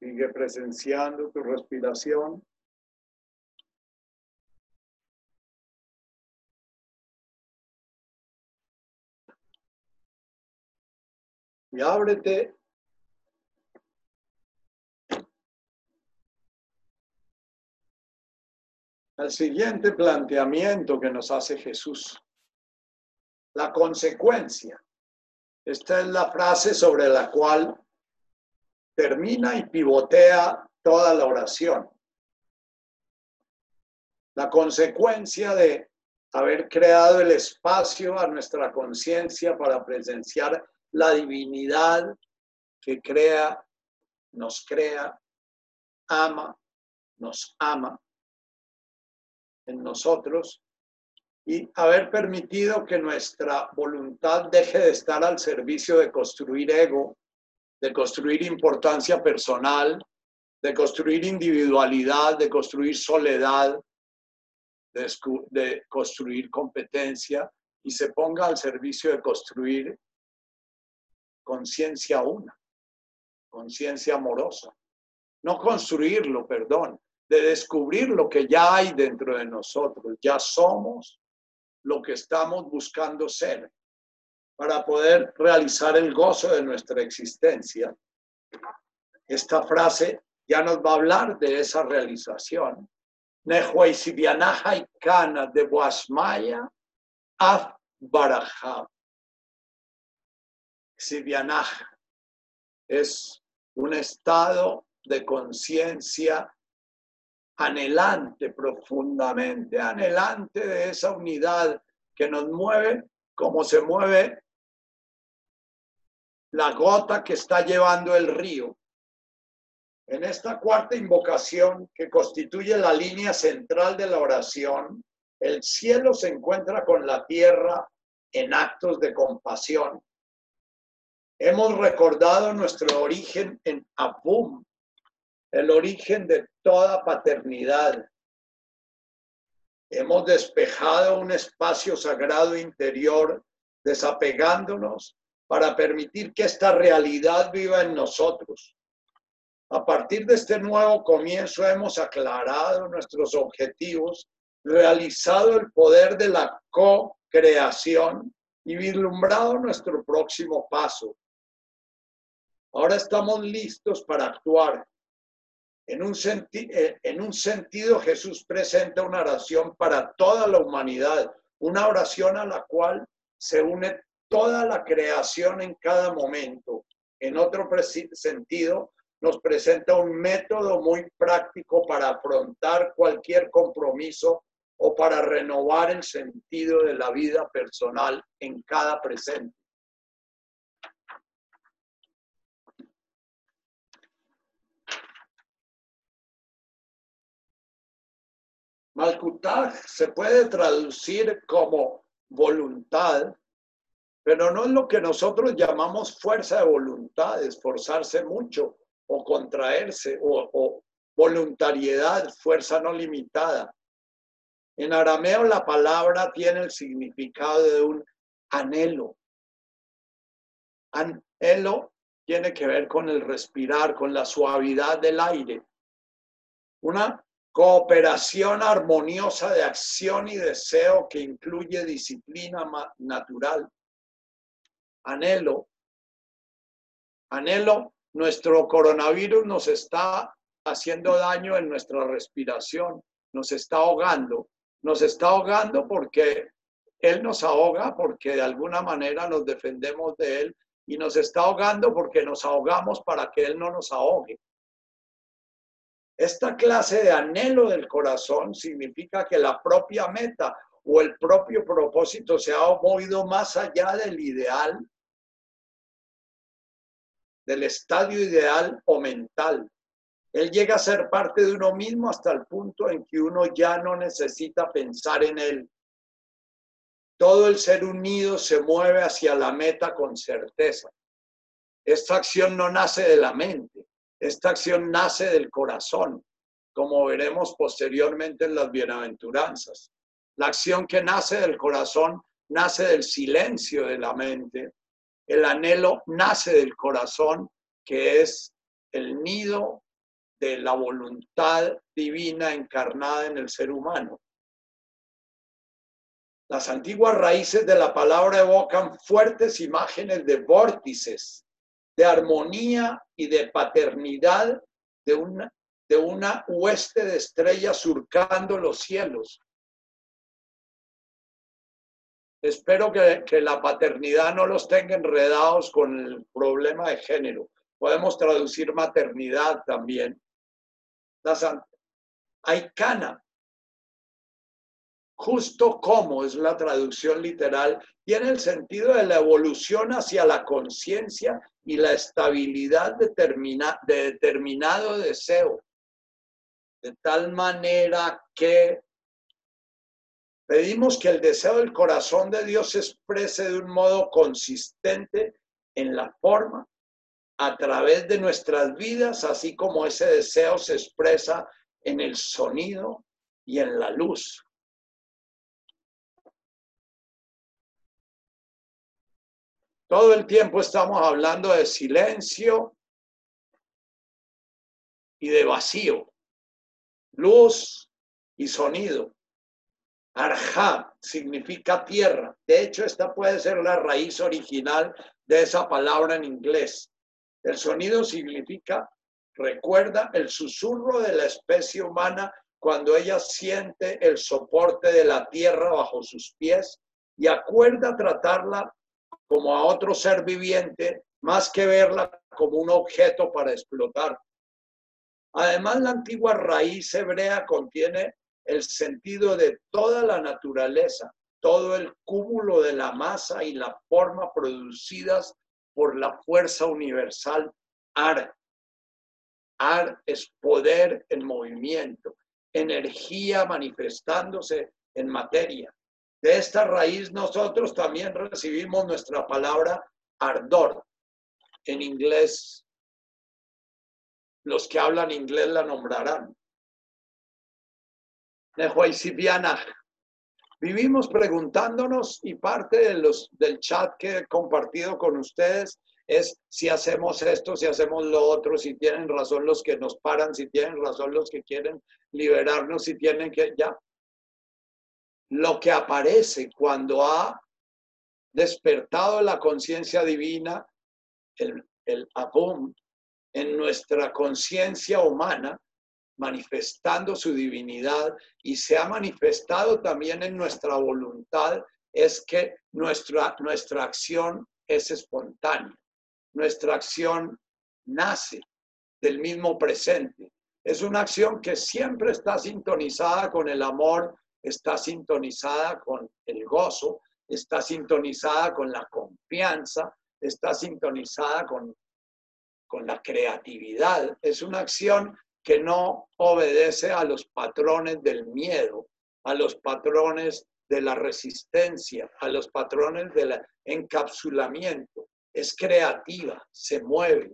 Sigue presenciando tu respiración. Y ábrete al siguiente planteamiento que nos hace Jesús. La consecuencia. Esta es la frase sobre la cual termina y pivotea toda la oración. La consecuencia de haber creado el espacio a nuestra conciencia para presenciar la divinidad que crea, nos crea, ama, nos ama en nosotros y haber permitido que nuestra voluntad deje de estar al servicio de construir ego, de construir importancia personal, de construir individualidad, de construir soledad, de construir competencia y se ponga al servicio de construir conciencia una, conciencia amorosa. No construirlo, perdón, de descubrir lo que ya hay dentro de nosotros. Ya somos lo que estamos buscando ser, para poder realizar el gozo de nuestra existencia. Esta frase ya nos va a hablar de esa realización. Nehuaisidianajaikana de Boasmaya af Barajab. Sidianaj es un estado de conciencia anhelante, profundamente anhelante de esa unidad que nos mueve como se mueve la gota que está llevando el río. En esta cuarta invocación, que constituye la línea central de la oración, el cielo se encuentra con la tierra en actos de compasión. Hemos recordado nuestro origen en Apum, el origen de toda paternidad. Hemos despejado un espacio sagrado interior, desapegándonos para permitir que esta realidad viva en nosotros. A partir de este nuevo comienzo hemos aclarado nuestros objetivos, realizado el poder de la co-creación y vislumbrado nuestro próximo paso. Ahora estamos listos para actuar. En un sentido, Jesús presenta una oración para toda la humanidad, una oración a la cual se une toda la creación en cada momento. En otro sentido, nos presenta un método muy práctico para afrontar cualquier compromiso o para renovar el sentido de la vida personal en cada presente. Malkutaj se puede traducir como voluntad, pero no es lo que nosotros llamamos fuerza de voluntad, esforzarse mucho o contraerse, o voluntariedad, fuerza no limitada. En arameo la palabra tiene el significado de un anhelo. Anhelo tiene que ver con el respirar, con la suavidad del aire. Una cooperación armoniosa de acción y deseo que incluye disciplina natural. Anhelo. Anhelo. Nuestro coronavirus nos está haciendo daño en nuestra respiración, nos está ahogando porque él nos ahoga, porque de alguna manera nos defendemos de él, y nos está ahogando porque nos ahogamos para que él no nos ahogue. Esta clase de anhelo del corazón significa que la propia meta o el propio propósito se ha movido más allá del ideal, del estadio ideal o mental. Él llega a ser parte de uno mismo hasta el punto en que uno ya no necesita pensar en él. Todo el ser unido se mueve hacia la meta con certeza. Esta acción no nace de la mente, esta acción nace del corazón, como veremos posteriormente en las bienaventuranzas. La acción que nace del corazón nace del silencio de la mente. El anhelo nace del corazón, que es el nido de la voluntad divina encarnada en el ser humano. Las antiguas raíces de la palabra evocan fuertes imágenes de vórtices, de armonía y de paternidad de una hueste de estrellas surcando los cielos. Espero que la paternidad no los tenga enredados con el problema de género. Podemos traducir maternidad también. Aikana, justo como es la traducción literal, tiene el sentido de la evolución hacia la conciencia y la estabilidad de determinado deseo. De tal manera que pedimos que el deseo del corazón de Dios se exprese de un modo consistente en la forma, a través de nuestras vidas, así como ese deseo se expresa en el sonido y en la luz. Todo el tiempo estamos hablando de silencio y de vacío, luz y sonido. Arjá significa tierra. De hecho, esta puede ser la raíz original de esa palabra en inglés. El sonido significa, recuerda, el susurro de la especie humana cuando ella siente el soporte de la tierra bajo sus pies y acuerda tratarla como a otro ser viviente, más que verla como un objeto para explotar. Además, la antigua raíz hebrea contiene el sentido de toda la naturaleza, todo el cúmulo de la masa y la forma producidas por la fuerza universal, Ar. Ar es poder en movimiento, energía manifestándose en materia. De esta raíz nosotros también recibimos nuestra palabra ardor. En inglés, los que hablan inglés la nombrarán. Vivimos preguntándonos, y parte del chat que he compartido con ustedes es si hacemos esto, si hacemos lo otro, si tienen razón los que nos paran, si tienen razón los que quieren liberarnos, si tienen que... ya. Lo que aparece cuando ha despertado la conciencia divina, el Abum, en nuestra conciencia humana, manifestando su divinidad, y se ha manifestado también en nuestra voluntad, es que nuestra acción es espontánea. Nuestra acción nace del mismo presente. Es una acción que siempre está sintonizada con el amor, está sintonizada con el gozo, está sintonizada con la confianza, está sintonizada con la creatividad. Es una acción que no obedece a los patrones del miedo, a los patrones de la resistencia, a los patrones del encapsulamiento. Es creativa, se mueve.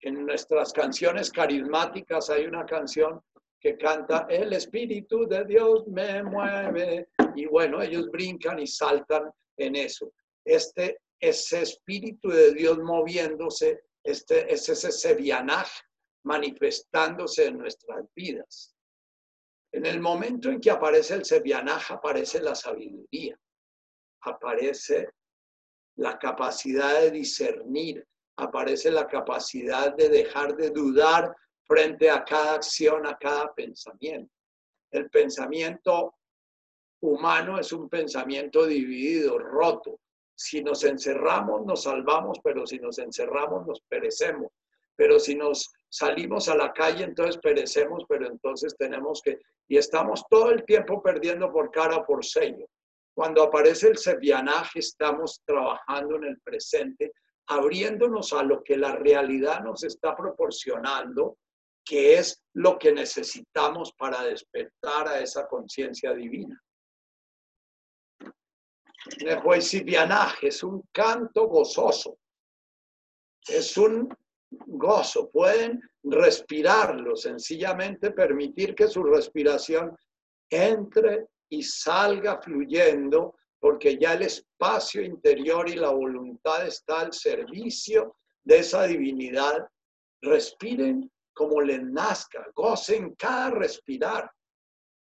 En nuestras canciones carismáticas hay una canción que canta "El Espíritu de Dios me mueve", y bueno, ellos brincan y saltan en eso. Ese Espíritu de Dios moviéndose, es ese sevianaj manifestándose en nuestras vidas. En el momento en que aparece el sevianaj, aparece la sabiduría, aparece la capacidad de discernir, aparece la capacidad de dejar de dudar frente a cada acción, a cada pensamiento. El pensamiento humano es un pensamiento dividido, roto. Si nos encerramos, nos salvamos, pero si nos encerramos, nos perecemos. Pero si nos salimos a la calle, entonces perecemos, pero entonces tenemos que... Y estamos todo el tiempo perdiendo por cara o por sello. Cuando aparece el sevianaj, estamos trabajando en el presente, abriéndonos a lo que la realidad nos está proporcionando, que es lo que necesitamos para despertar a esa conciencia divina. El sevianaj es un canto gozoso, es un gozo. Pueden respirarlo, sencillamente permitir que su respiración entre y salga fluyendo, porque ya el espacio interior y la voluntad está al servicio de esa divinidad. Respiren como les nazca, gocen cada respirar.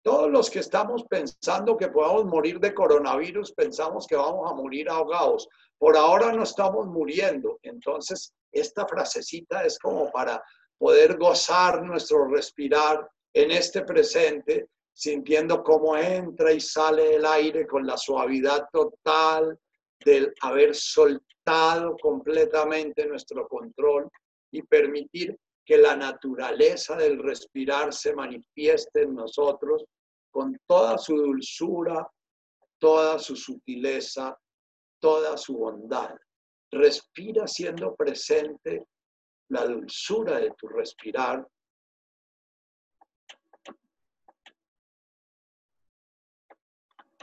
Todos los que estamos pensando que podamos morir de coronavirus, pensamos que vamos a morir ahogados. Por ahora no estamos muriendo. Entonces, esta frasecita es como para poder gozar nuestro respirar en este presente, sintiendo cómo entra y sale el aire con la suavidad total del haber soltado completamente nuestro control y permitir que la naturaleza del respirar se manifieste en nosotros con toda su dulzura, toda su sutileza, toda su bondad. Respira siendo presente la dulzura de tu respirar.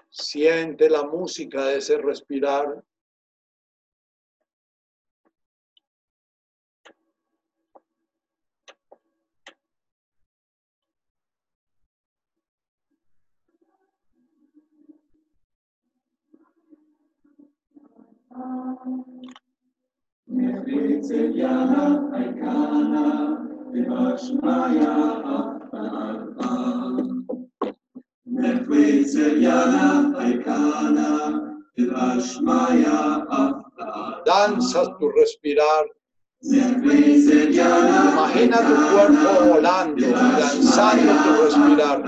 Siente la música de ese respirar. Danza tu respirar. Imagina tu cuerpo volando, danzando tu respirar.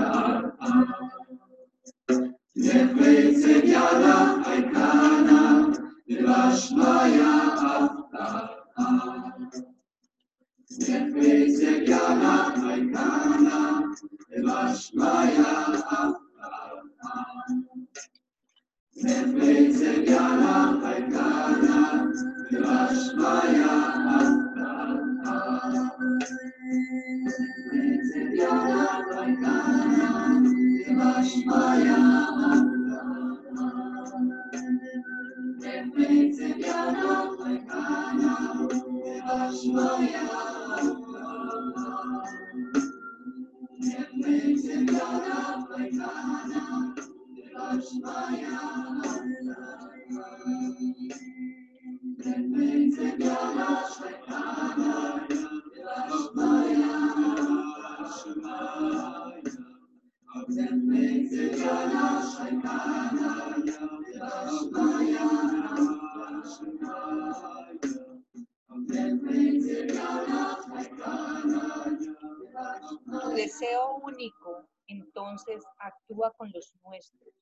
Tu deseo único, entonces, actúa con los nuestros,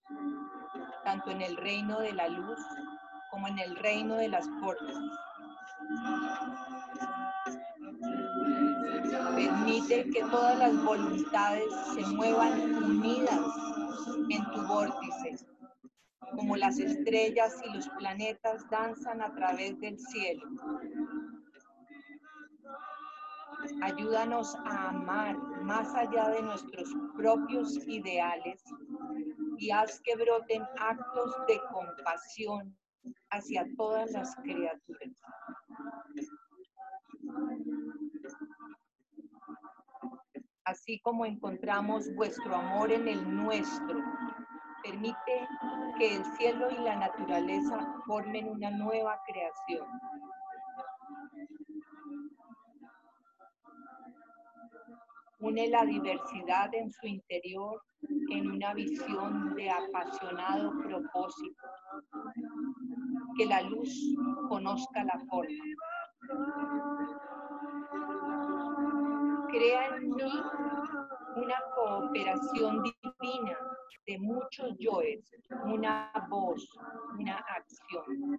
tanto en el reino de la luz como en el reino de las formas. Permite que todas las voluntades se muevan unidas en tu vórtice, como las estrellas y los planetas danzan a través del cielo. Ayúdanos a amar más allá de nuestros propios ideales y haz que broten actos de compasión hacia todas las criaturas. Así como encontramos vuestro amor en el nuestro, permite que el cielo y la naturaleza formen una nueva creación. Une la diversidad en su interior en una visión de apasionado propósito. Que la luz conozca la forma. Crea en mí una cooperación divina de muchos yoes, una voz, una acción.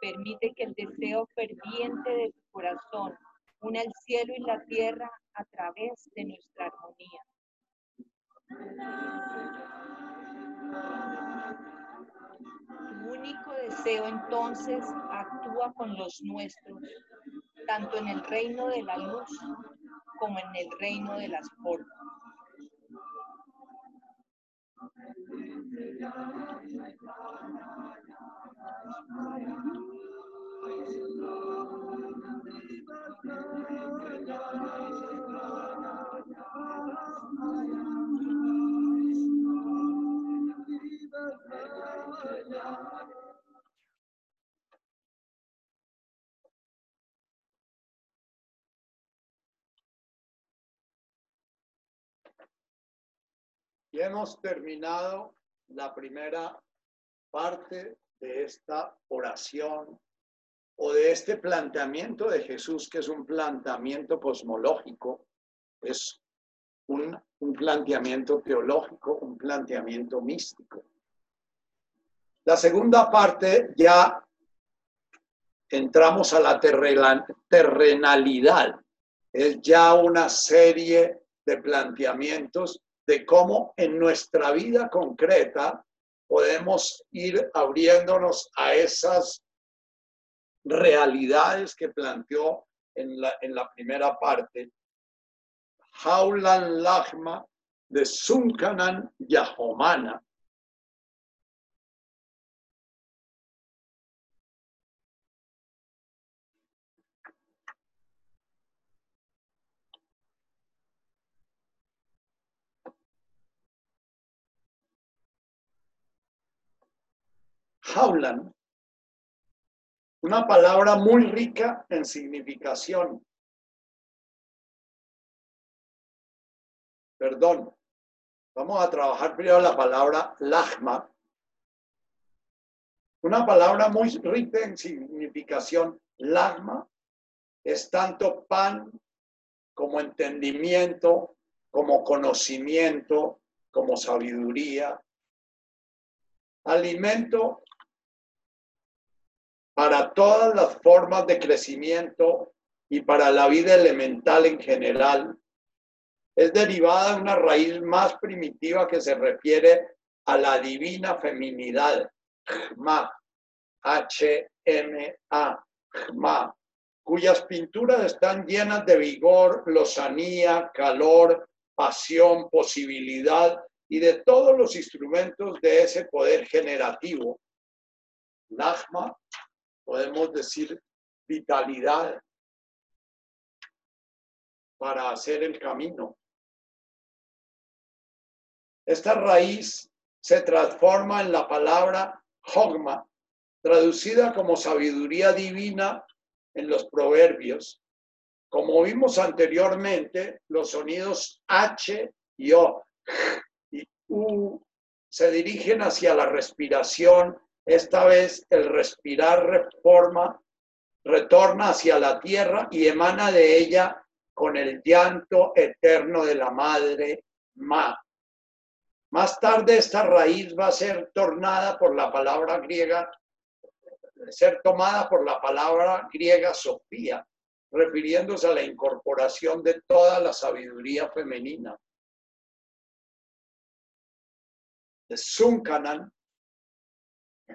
Permite que el deseo ferviente de tu corazón una el cielo y la tierra a través de nuestra armonía. Tu único deseo entonces actúa con los nuestros, tanto en el reino de la luz como en el reino de las formas. Y hemos terminado la primera parte de esta oración o de este planteamiento de Jesús, que es un planteamiento cosmológico, es un planteamiento teológico, un planteamiento místico. La segunda parte ya entramos a la terrenalidad, es ya una serie de planteamientos de cómo en nuestra vida concreta podemos ir abriéndonos a esas realidades que planteó en la primera parte. Jaulan Lagma de Sunkanan Yahomana. Jaulan, una palabra muy rica en significación. Perdón, vamos a trabajar primero la palabra lagma. Una palabra muy rica en significación. Lagma es tanto pan como entendimiento, como conocimiento, como sabiduría. Alimento para todas las formas de crecimiento y para la vida elemental en general. Es derivada de una raíz más primitiva que se refiere a la divina feminidad, Hma, H-M-A, Hma, cuyas pinturas están llenas de vigor, lozanía, calor, pasión, posibilidad y de todos los instrumentos de ese poder generativo. Lagma, podemos decir vitalidad para hacer el camino. Esta raíz se transforma en la palabra Hogma, traducida como sabiduría divina en los proverbios. Como vimos anteriormente, los sonidos H y O y U se dirigen hacia la respiración. Esta vez el respirar retorna hacia la tierra y emana de ella con el llanto eterno de la madre, Ma. Más tarde esta raíz va a ser tomada por la palabra griega Sofía, refiriéndose a la incorporación de toda la sabiduría femenina. De Sunkanan,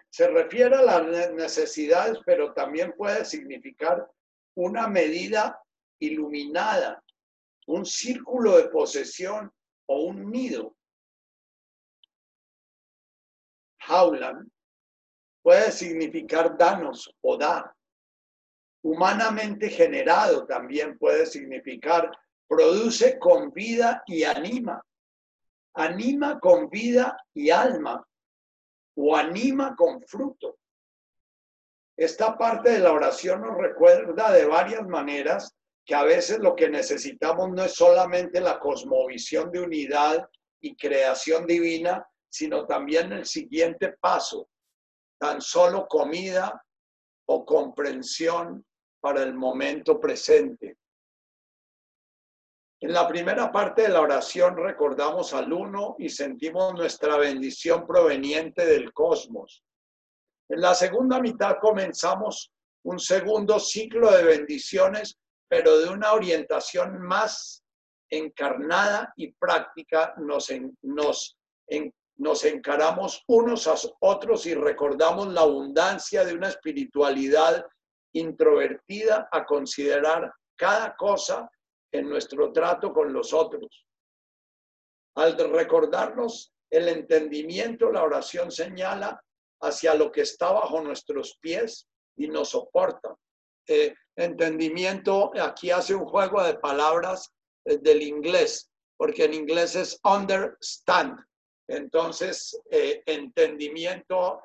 Se refiere a las necesidades, pero también puede significar una medida iluminada, un círculo de posesión o un nido. Jaulan puede significar danos o dar. Humanamente generado también puede significar produce con vida y anima. Anima con vida y alma. O anima con fruto. Esta parte de la oración nos recuerda de varias maneras que a veces lo que necesitamos no es solamente la cosmovisión de unidad y creación divina, sino también el siguiente paso, tan solo comida o comprensión para el momento presente. En la primera parte de la oración recordamos al uno y sentimos nuestra bendición proveniente del cosmos. En la segunda mitad comenzamos un segundo ciclo de bendiciones, pero de una orientación más encarnada y práctica. Nos encaramos unos a otros y recordamos la abundancia de una espiritualidad introvertida a considerar cada cosa en nuestro trato con los otros. Al recordarnos el entendimiento, la oración señala hacia lo que está bajo nuestros pies y nos soporta. Entendimiento aquí hace un juego de palabras del inglés, porque en inglés es understand. Entonces, entendimiento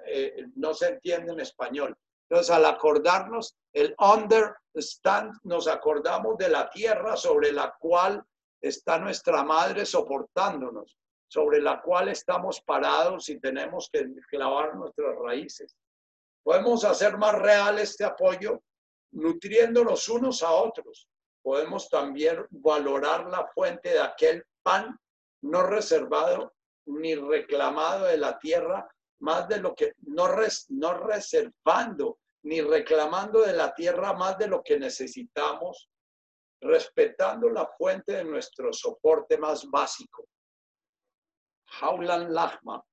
no se entiende en español. Entonces, al acordarnos, el understand, nos acordamos de la tierra sobre la cual está nuestra madre soportándonos, sobre la cual estamos parados y tenemos que clavar nuestras raíces. Podemos hacer más real este apoyo nutriéndonos unos a otros. Podemos también valorar la fuente de aquel pan no reservado ni reclamado de la tierra, más de lo que no reservando ni reclamando de la tierra más de lo que necesitamos, respetando la fuente de nuestro soporte más básico. Jaulan Lachma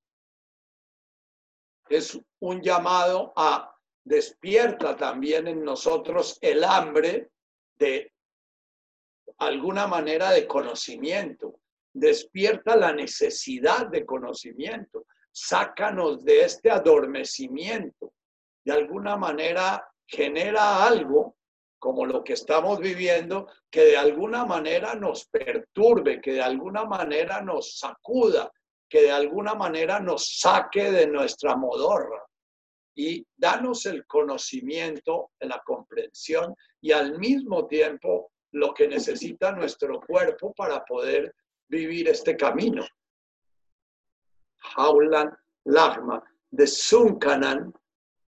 es un llamado a despierta también en nosotros el hambre de alguna manera de conocimiento. Despierta la necesidad de conocimiento. Sácanos de este adormecimiento. De alguna manera genera algo, como lo que estamos viviendo, que de alguna manera nos perturbe, que de alguna manera nos sacuda, que de alguna manera nos saque de nuestra modorra. Y danos el conocimiento, la comprensión y al mismo tiempo lo que necesita nuestro cuerpo para poder vivir este camino. Jaulan Lachma, de Sunkanan,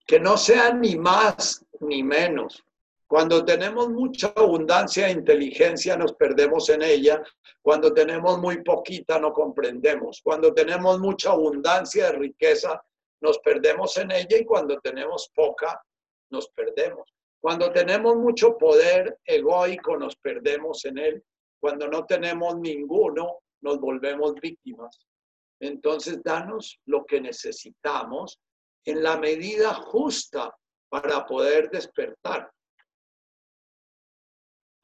que no sea ni más ni menos. Cuando tenemos mucha abundancia e inteligencia nos perdemos en ella. Cuando tenemos muy poquita no comprendemos. Cuando tenemos mucha abundancia de riqueza nos perdemos en ella y cuando tenemos poca nos perdemos. Cuando tenemos mucho poder egoico nos perdemos en él. Cuando no tenemos ninguno nos volvemos víctimas. Entonces danos lo que necesitamos en la medida justa para poder despertar.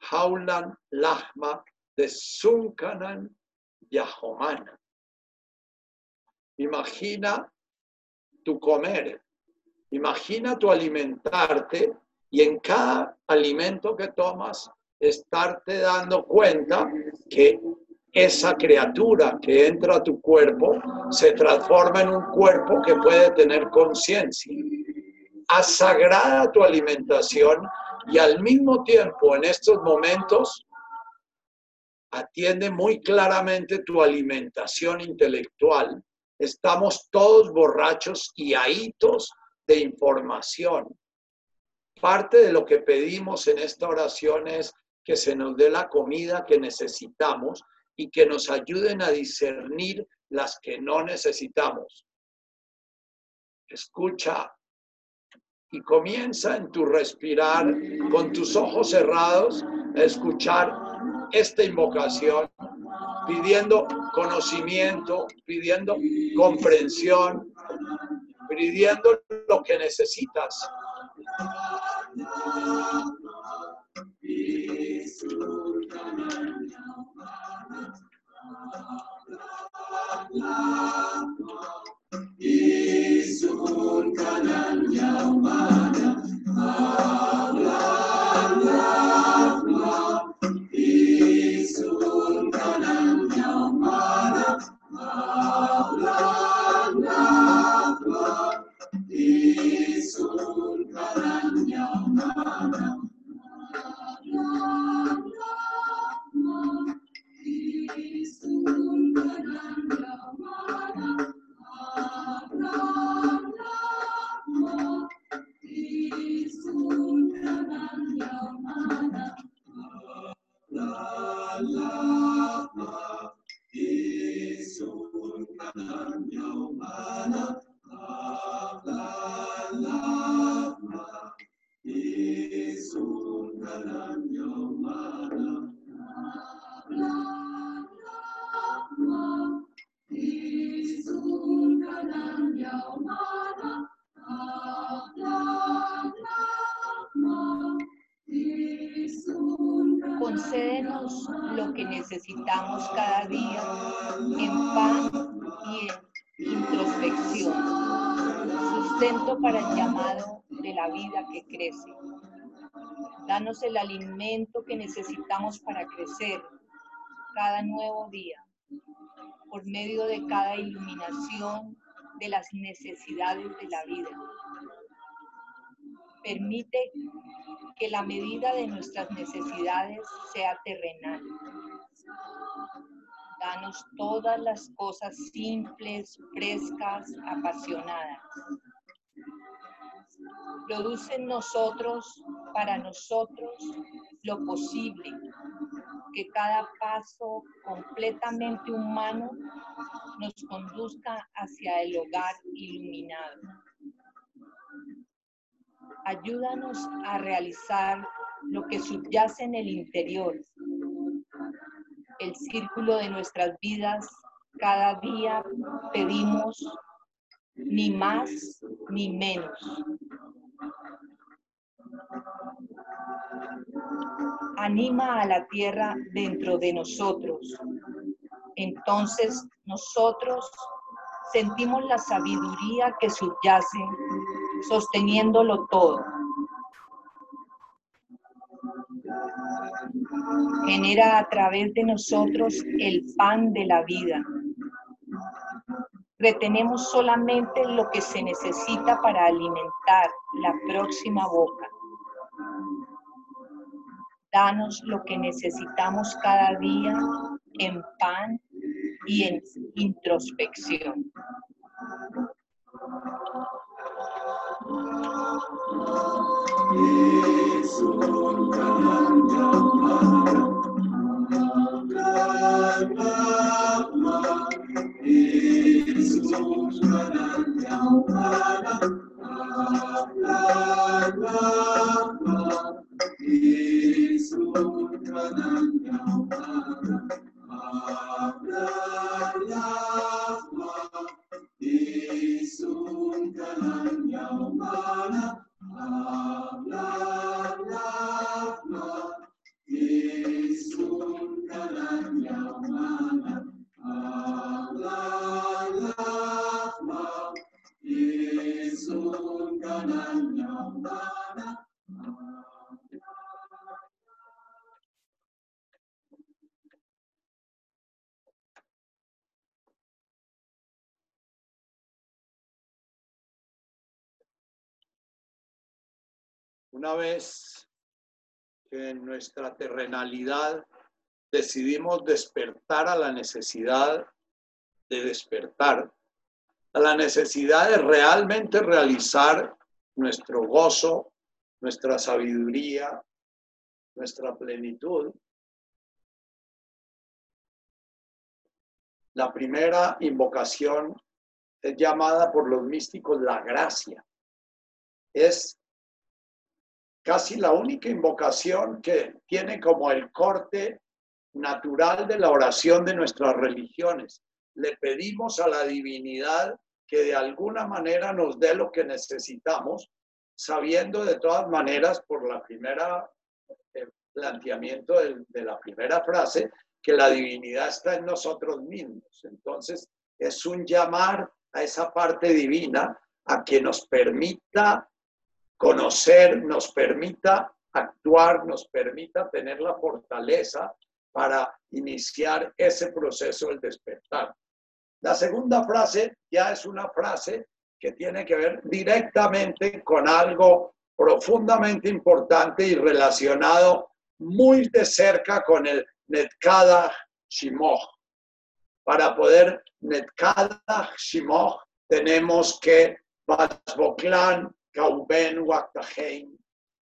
Jaulan Lachma de Sunkanan Yahomana. Imagina tu comer, imagina tu alimentarte y en cada alimento que tomas estarte dando cuenta que esa criatura que entra a tu cuerpo se transforma en un cuerpo que puede tener conciencia. Haz sagrada tu alimentación y al mismo tiempo en estos momentos atiende muy claramente tu alimentación intelectual. Estamos todos borrachos y ahitos de información. Parte de lo que pedimos en esta oración es que se nos dé la comida que necesitamos y que nos ayuden a discernir las que no necesitamos. Escucha y comienza en tu respirar, con tus ojos cerrados, a escuchar esta invocación, pidiendo conocimiento, pidiendo comprensión, pidiendo lo que necesitas. Concédenos lo que necesitamos cada día en paz y en introspección, sustento para el llamado de la vida que crece. Danos el alimento que necesitamos para crecer cada nuevo día, por medio de cada iluminación de las necesidades de la vida. Permite que la medida de nuestras necesidades sea terrenal. Danos todas las cosas simples, frescas, apasionadas. Produce en nosotros, para nosotros, lo posible, que cada paso completamente humano nos conduzca hacia el hogar iluminado. Ayúdanos a realizar lo que subyace en el interior, el círculo de nuestras vidas. Cada día pedimos ni más ni menos. Anima a la tierra dentro de nosotros. Entonces nosotros sentimos la sabiduría que subyace, sosteniéndolo todo. Genera a través de nosotros el pan de la vida. Retenemos solamente lo que se necesita para alimentar la próxima boca. Danos lo que necesitamos cada día en pan y en introspección. Una vez que en nuestra terrenalidad decidimos despertar a la necesidad de despertar, a la necesidad de realmente realizar nuestro gozo, nuestra sabiduría, nuestra plenitud. La primera invocación es llamada por los místicos la gracia. Es casi la única invocación que tiene como el corte natural de la oración de nuestras religiones. Le pedimos a la divinidad que de alguna manera nos dé lo que necesitamos, sabiendo de todas maneras por la primera planteamiento de la primera frase, que la divinidad está en nosotros mismos. Entonces, es un llamar a esa parte divina a que nos permita conocer, nos permita actuar, nos permita tener la fortaleza para iniciar ese proceso del despertar. La segunda frase ya es una frase que tiene que ver directamente con algo profundamente importante y relacionado muy de cerca con el Netkadach Shimoch. Para poder Netkadach Shimoch tenemos que Basboklan Kauben Waktaheim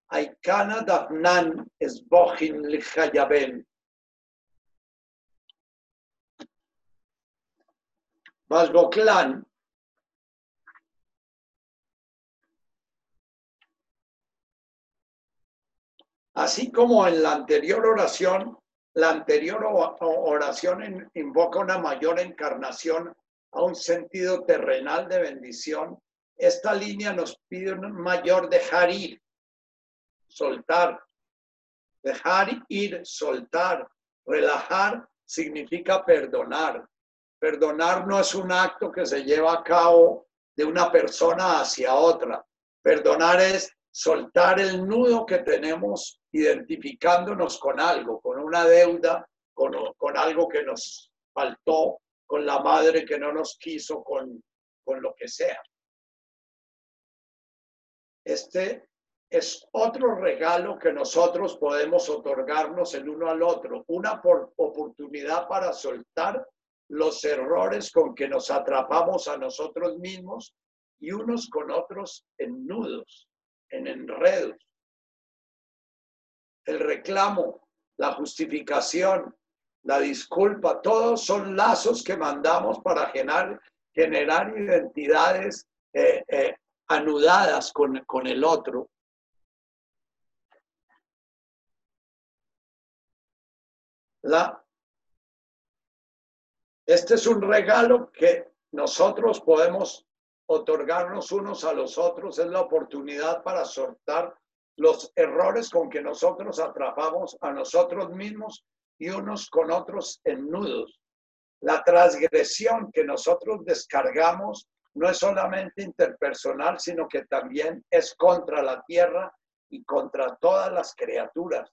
Aikana Dafnan Esbohin Lichayaben. Basboklan así como en la anterior oración invoca una mayor encarnación a un sentido terrenal de bendición, esta línea nos pide un mayor dejar ir, soltar. Dejar ir, soltar, relajar significa perdonar. Perdonar no es un acto que se lleva a cabo de una persona hacia otra. Perdonar es soltar el nudo que tenemos identificándonos con algo, con una deuda, con algo que nos faltó, con la madre que no nos quiso, con lo que sea. Este es otro regalo que nosotros podemos otorgarnos el uno al otro, una oportunidad para soltar los errores con que nos atrapamos a nosotros mismos y unos con otros en nudos, en enredos. El reclamo, la justificación, la disculpa, todos son lazos que mandamos para generar identidades anudadas con el otro. Este es un regalo que nosotros podemos otorgarnos unos a los otros, es la oportunidad para soltar los errores con que nosotros atrapamos a nosotros mismos y unos con otros en nudos. La transgresión que nosotros descargamos no es solamente interpersonal, sino que también es contra la tierra y contra todas las criaturas.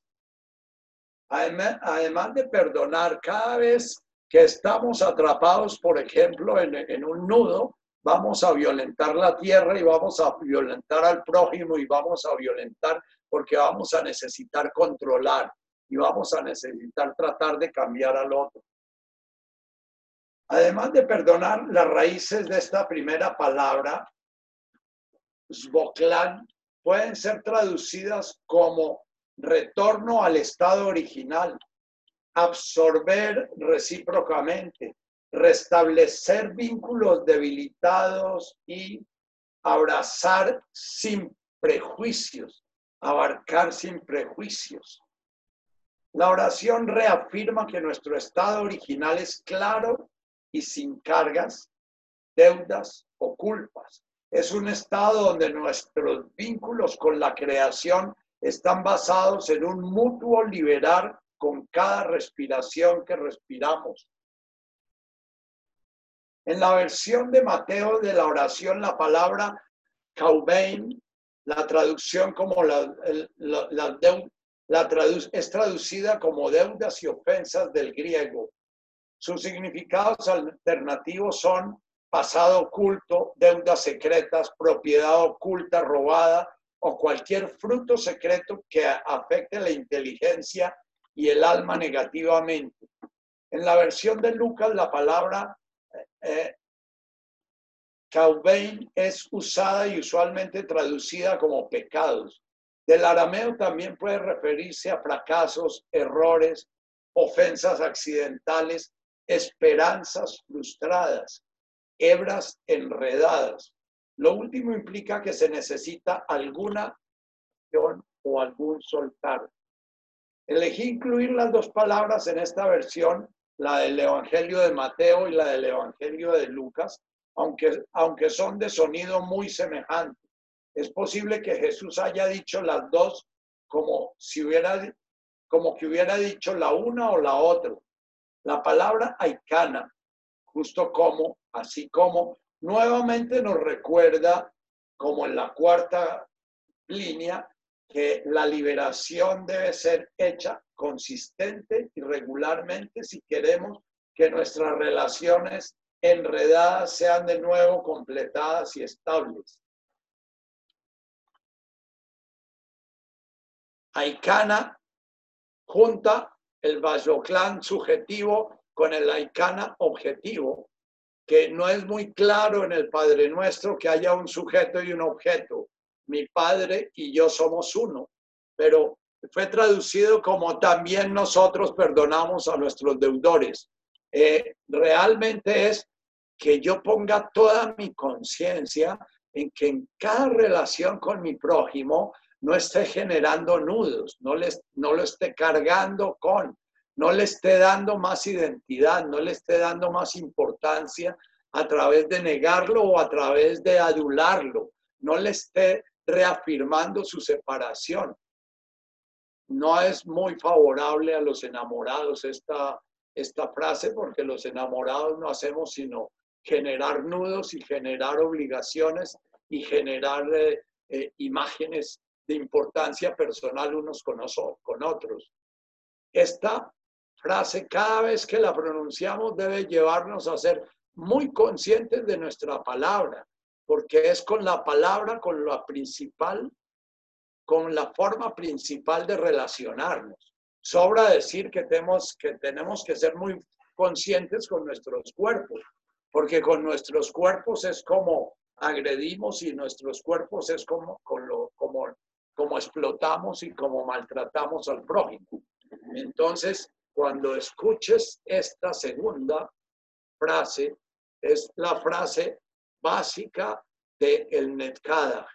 Además de perdonar, cada vez que estamos atrapados, por ejemplo, en un nudo, vamos a violentar la tierra y vamos a violentar al prójimo y vamos a violentar porque vamos a necesitar controlar y vamos a necesitar tratar de cambiar al otro. Además de perdonar, las raíces de esta primera palabra, Sboklan, pueden ser traducidas como retorno al estado original, absorber recíprocamente, restablecer vínculos debilitados y abrazar sin prejuicios, abarcar sin prejuicios. La oración reafirma que nuestro estado original es claro y sin cargas, deudas o culpas. Es un estado donde nuestros vínculos con la creación están basados en un mutuo liberar con cada respiración que respiramos. En la versión de Mateo de la oración, la palabra Kaubein, la traducción como es traducida como deudas y ofensas del griego. Sus significados alternativos son pasado oculto, deudas secretas, propiedad oculta, robada o cualquier fruto secreto que afecte la inteligencia y el alma negativamente. En la versión de Lucas, la palabra Kaubein es usada y usualmente traducida como pecados. Del arameo también puede referirse a fracasos, errores, ofensas accidentales, esperanzas frustradas, hebras enredadas. Lo último implica que se necesita alguna acción o algún soltar. Elegí incluir las dos palabras en esta versión, la del Evangelio de Mateo y la del Evangelio de Lucas, aunque son de sonido muy semejante. Es posible que Jesús haya dicho las dos como que hubiera dicho la una o la otra. La palabra aikana, justo como, así como, nuevamente nos recuerda, como en la cuarta línea, que la liberación debe ser hecha consistente y regularmente si queremos que nuestras relaciones enredadas sean de nuevo completadas y estables. Aikana junta el Vajoclán subjetivo con el aikana objetivo, que no es muy claro en el Padre Nuestro que haya un sujeto y un objeto. Mi Padre y yo somos uno, pero fue traducido como también nosotros perdonamos a nuestros deudores. Realmente es que yo ponga toda mi conciencia en que en cada relación con mi prójimo no esté generando nudos, no lo esté cargando con, no le esté dando más identidad, no le esté dando más importancia a través de negarlo o a través de adularlo, no le esté reafirmando su separación. No es muy favorable a los enamorados esta frase, porque los enamorados no hacemos sino generar nudos y generar obligaciones y generar imágenes de importancia personal unos con otros. Esta frase, cada vez que la pronunciamos, debe llevarnos a ser muy conscientes de nuestra palabra, porque es con la palabra, con la forma principal de relacionarnos. Sobra decir que tenemos que ser muy conscientes con nuestros cuerpos, porque con nuestros cuerpos es como agredimos y nuestros cuerpos es como explotamos y como maltratamos al prójimo. Entonces, cuando escuches esta segunda frase, es la frase básica del Netkada.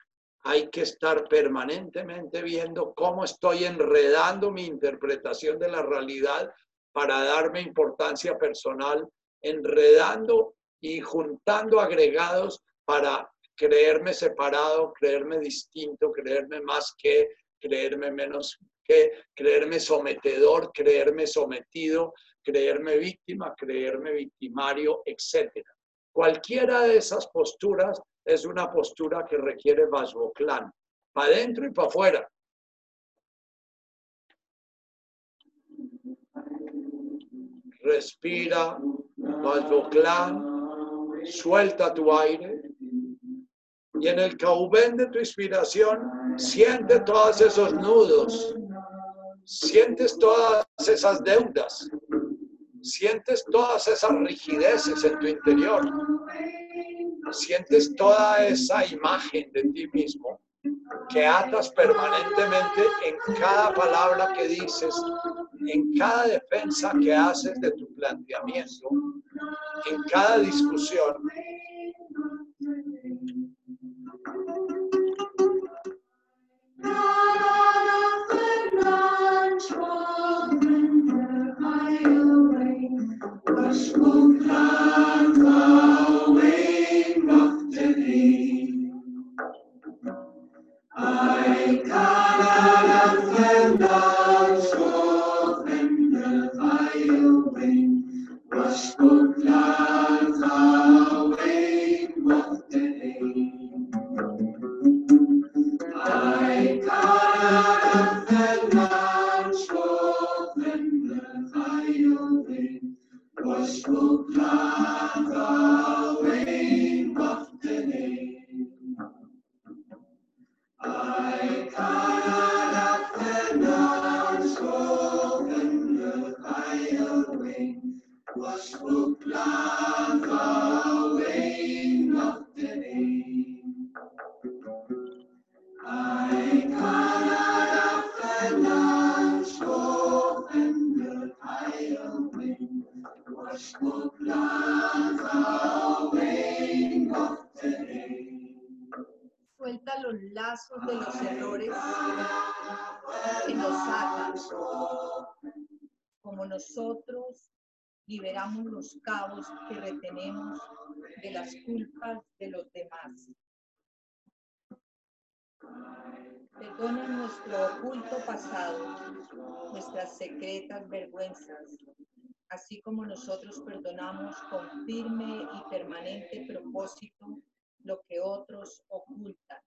Hay que estar permanentemente viendo cómo estoy enredando mi interpretación de la realidad para darme importancia personal, enredando y juntando agregados para creerme separado, creerme distinto, creerme más que, creerme menos que, creerme sometedor, creerme sometido, creerme víctima, creerme victimario, etc. Cualquiera de esas posturas es una postura que requiere Vajoclán, para adentro y para afuera. Respira, Vajoclán, suelta tu aire. Y en el caubén de tu inspiración, siente todos esos nudos, sientes todas esas deudas, sientes todas esas rigideces en tu interior, sientes toda esa imagen de ti mismo que atas permanentemente en cada palabra que dices, en cada defensa que haces de tu planteamiento, en cada discusión. Suelta los lazos de los errores que nos atan, como nosotros liberamos los cabos que retenemos de las culpas de los demás. Perdona nuestro oculto pasado, nuestras secretas vergüenzas, así como nosotros perdonamos con firme y permanente propósito lo que otros ocultan.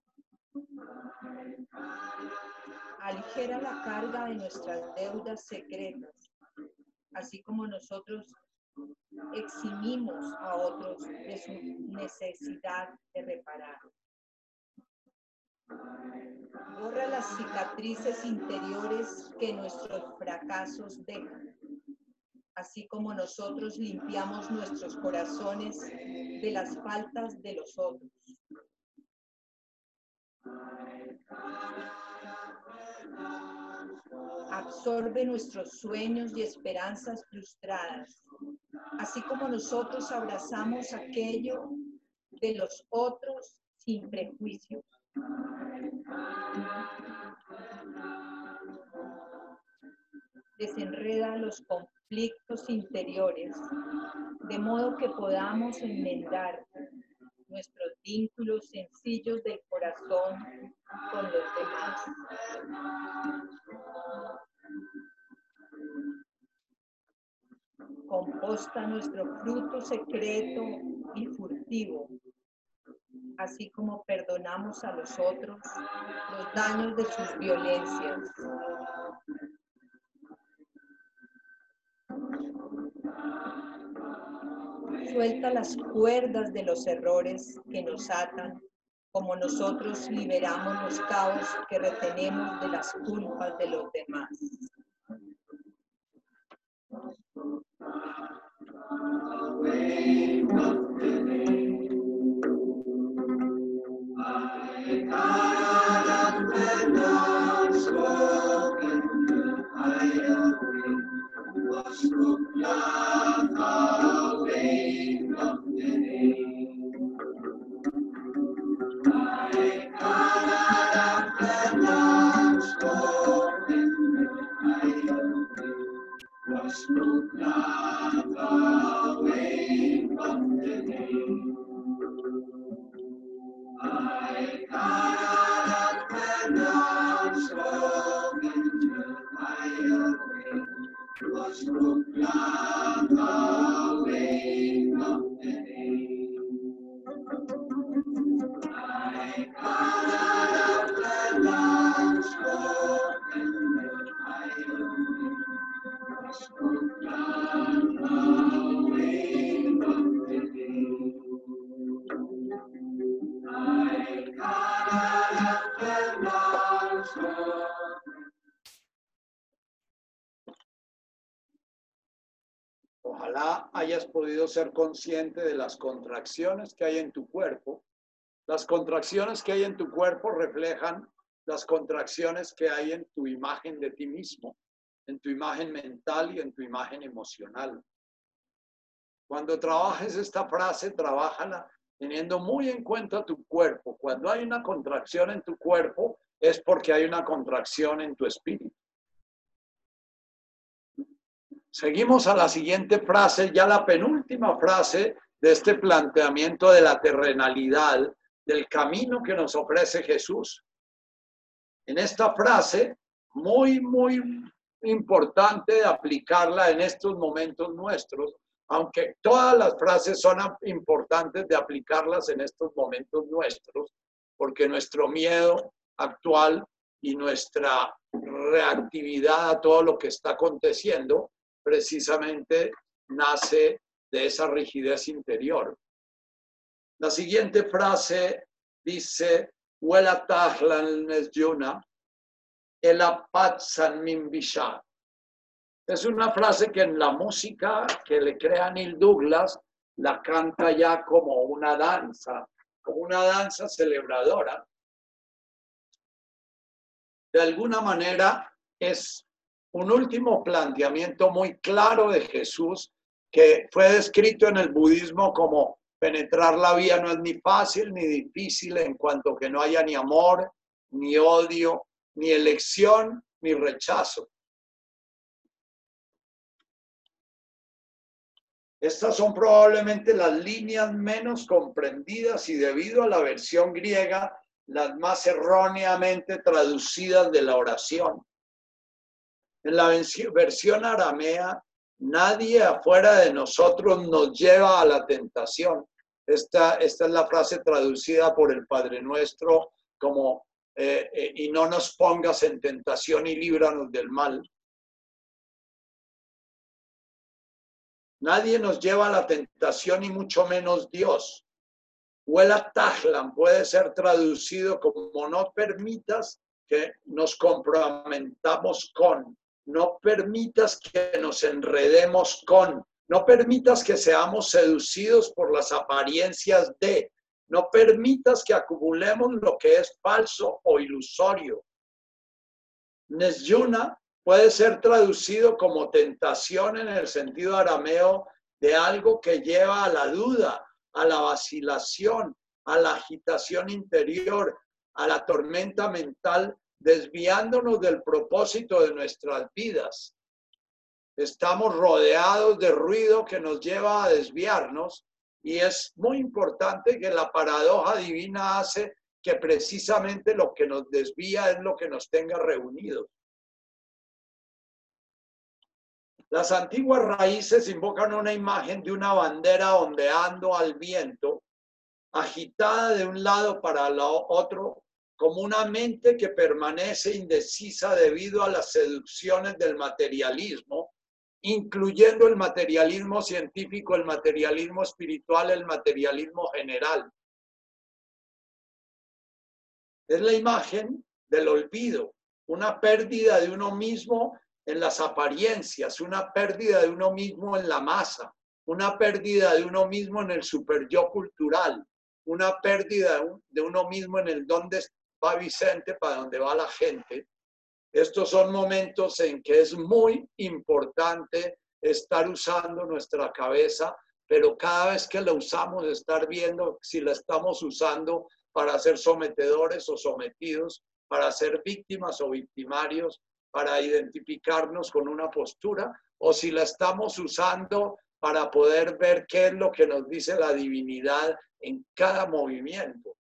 Aligera la carga de nuestras deudas secretas, así como nosotros eximimos a otros de su necesidad de reparar. Borra las cicatrices interiores que nuestros fracasos dejan, así como nosotros limpiamos nuestros corazones de las faltas de los otros. Absorbe nuestros sueños y esperanzas frustradas, así como nosotros abrazamos aquello de los otros sin prejuicios. Desenreda los conflictos interiores, de modo que podamos enmendar nuestros vínculos sencillos del corazón con los demás. Composta nuestro fruto secreto y furtivo, así como perdonamos a los otros los daños de sus violencias. Suelta las cuerdas de los errores que nos atan, como nosotros liberamos los cabos que retenemos de las culpas de los demás. Ojalá hayas podido ser consciente de las contracciones que hay en tu cuerpo. Las contracciones que hay en tu cuerpo reflejan las contracciones que hay en tu imagen de ti mismo, en tu imagen mental y en tu imagen emocional. Cuando trabajes esta frase, trabájala teniendo muy en cuenta tu cuerpo. Cuando hay una contracción en tu cuerpo, es porque hay una contracción en tu espíritu. Seguimos a la siguiente frase, ya la penúltima frase de este planteamiento de la terrenalidad, del camino que nos ofrece Jesús. En esta frase, muy importante aplicarla en estos momentos nuestros, aunque todas las frases son importantes de aplicarlas en estos momentos nuestros, porque nuestro miedo actual y nuestra reactividad a todo lo que está aconteciendo precisamente nace de esa rigidez interior. La siguiente frase dice: Wela tahlan nesyuna ela patsan min bisha. Es una frase que en la música que le crea Neil Douglas la canta ya como una danza celebradora. De alguna manera es un último planteamiento muy claro de Jesús, que fue descrito en el budismo como penetrar la vía no es ni fácil ni difícil, en cuanto que no haya ni amor, ni odio, ni elección, ni rechazo. Estas son probablemente las líneas menos comprendidas y, debido a la versión griega, las más erróneamente traducidas de la oración. En la versión aramea, nadie afuera de nosotros nos lleva a la tentación. Esta es la frase traducida por el Padre Nuestro como y no nos pongas en tentación y líbranos del mal. Nadie nos lleva a la tentación y mucho menos Dios. Huela Tajlan puede ser traducido como no permitas que nos comprometamos con, no permitas que nos enredemos con, no permitas que seamos seducidos por las apariencias de, no permitas que acumulemos lo que es falso o ilusorio. Nesyuna puede ser traducido como tentación en el sentido arameo de algo que lleva a la duda, a la vacilación, a la agitación interior, a la tormenta mental, desviándonos del propósito de nuestras vidas. Estamos rodeados de ruido que nos lleva a desviarnos, y es muy importante que la paradoja divina hace que precisamente lo que nos desvía es lo que nos tenga reunidos. Las antiguas raíces invocan una imagen de una bandera ondeando al viento, agitada de un lado para el otro, como una mente que permanece indecisa debido a las seducciones del materialismo, incluyendo el materialismo científico, el materialismo espiritual, el materialismo general. Es la imagen del olvido, una pérdida de uno mismo en las apariencias, una pérdida de uno mismo en la masa, una pérdida de uno mismo en el superyo cultural, una pérdida de uno mismo en el dónde va Vicente, para dónde va la gente. Estos son momentos en que es muy importante estar usando nuestra cabeza, pero cada vez que la usamos, estar viendo si la estamos usando para ser sometedores o sometidos, para ser víctimas o victimarios, para identificarnos con una postura, o si la estamos usando para poder ver qué es lo que nos dice la divinidad en cada movimiento.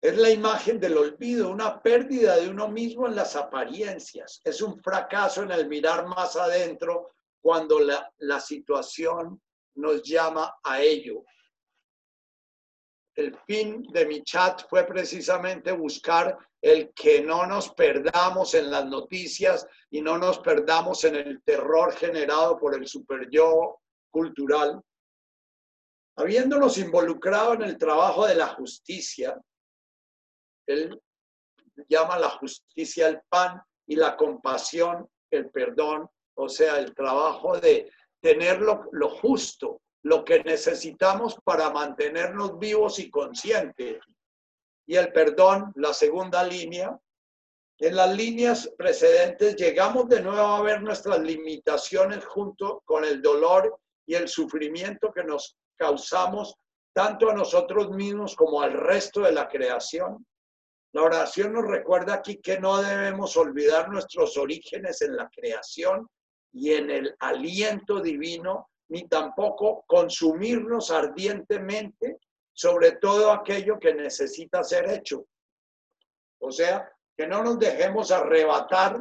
Es la imagen del olvido, una pérdida de uno mismo en las apariencias. Es un fracaso en el mirar más adentro cuando la situación nos llama a ello. El fin de mi chat fue precisamente buscar el que no nos perdamos en las noticias y no nos perdamos en el terror generado por el superyo cultural. Habiéndonos involucrado en el trabajo de la justicia, él llama la justicia el pan y la compasión el perdón, o sea, el trabajo de tener lo justo, lo que necesitamos para mantenernos vivos y conscientes. Y el perdón, la segunda línea. En las líneas precedentes llegamos de nuevo a ver nuestras limitaciones junto con el dolor y el sufrimiento que nos causamos tanto a nosotros mismos como al resto de la creación. La oración nos recuerda aquí que no debemos olvidar nuestros orígenes en la creación y en el aliento divino, ni tampoco consumirnos ardientemente sobre todo aquello que necesita ser hecho. O sea, que no nos dejemos arrebatar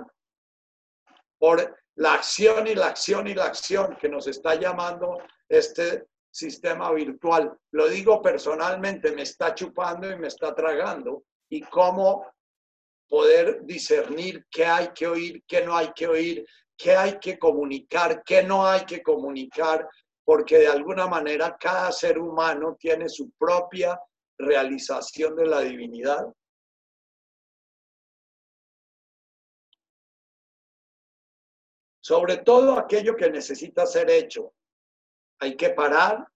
por la acción y la acción y la acción que nos está llamando este sistema virtual. Lo digo personalmente, me está chupando y me está tragando. Y cómo poder discernir qué hay que oír, qué no hay que oír, qué hay que comunicar, qué no hay que comunicar, porque de alguna manera cada ser humano tiene su propia realización de la divinidad. Sobre todo aquello que necesita ser hecho, hay que parar.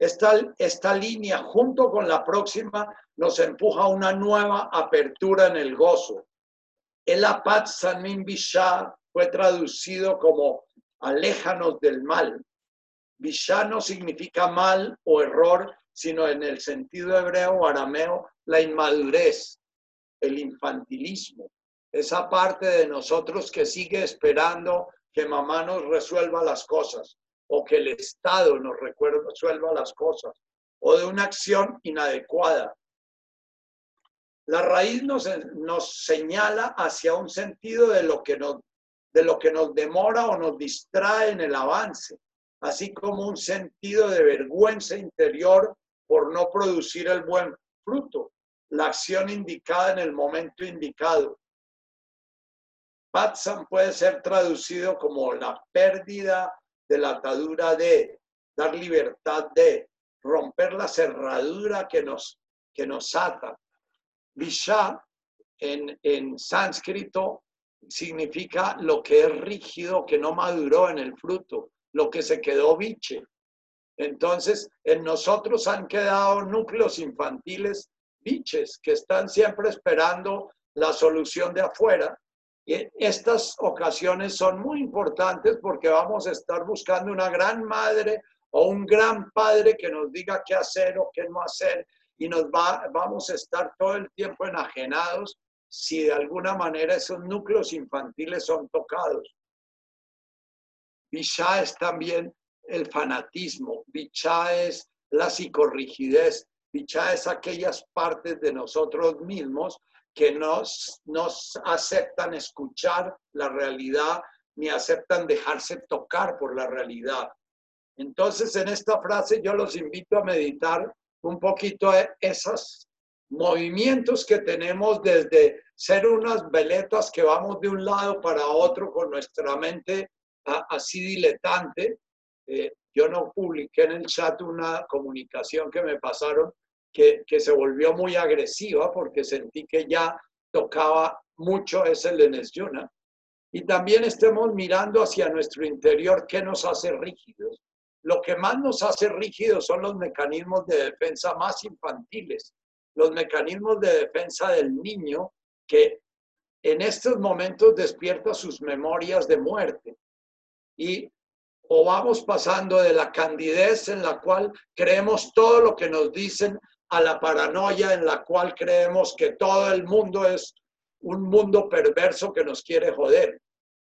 Esta línea, junto con la próxima, nos empuja a una nueva apertura en el gozo. El Apat Sanim Bishá fue traducido como aléjanos del mal. Bishá no significa mal o error, sino en el sentido hebreo o arameo, la inmadurez, el infantilismo. Esa parte de nosotros que sigue esperando que mamá nos resuelva las cosas, o que el Estado nos resuelva las cosas, o de una acción inadecuada. La raíz nos señala hacia un sentido de lo que nos demora o nos distrae en el avance, así como un sentido de vergüenza interior por no producir el buen fruto, la acción indicada en el momento indicado. Patsam puede ser traducido como la pérdida de la atadura de, dar libertad de, romper la cerradura que nos ata. Vishá en sánscrito significa lo que es rígido, que no maduró en el fruto, lo que se quedó biche. Entonces, en nosotros han quedado núcleos infantiles biches que están siempre esperando la solución de afuera. Y estas ocasiones son muy importantes porque vamos a estar buscando una gran madre o un gran padre que nos diga qué hacer o qué no hacer. Y vamos a estar todo el tiempo enajenados si de alguna manera esos núcleos infantiles son tocados. Vishá es también el fanatismo, Vishá es la psicorrigidez, Vishá es aquellas partes de nosotros mismos que no aceptan escuchar la realidad ni aceptan dejarse tocar por la realidad. Entonces, en esta frase yo los invito a meditar un poquito esos movimientos que tenemos desde ser unas veletas que vamos de un lado para otro con nuestra mente así diletante. Yo no publiqué en el chat una comunicación que me pasaron que se volvió muy agresiva porque sentí que ya tocaba mucho ese lenesyuna. Y también estemos mirando hacia nuestro interior qué nos hace rígidos. Lo que más nos hace rígidos son los mecanismos de defensa más infantiles, los mecanismos de defensa del niño que en estos momentos despierta sus memorias de muerte. Y o vamos pasando de la candidez en la cual creemos todo lo que nos dicen a la paranoia en la cual creemos que todo el mundo es un mundo perverso que nos quiere joder.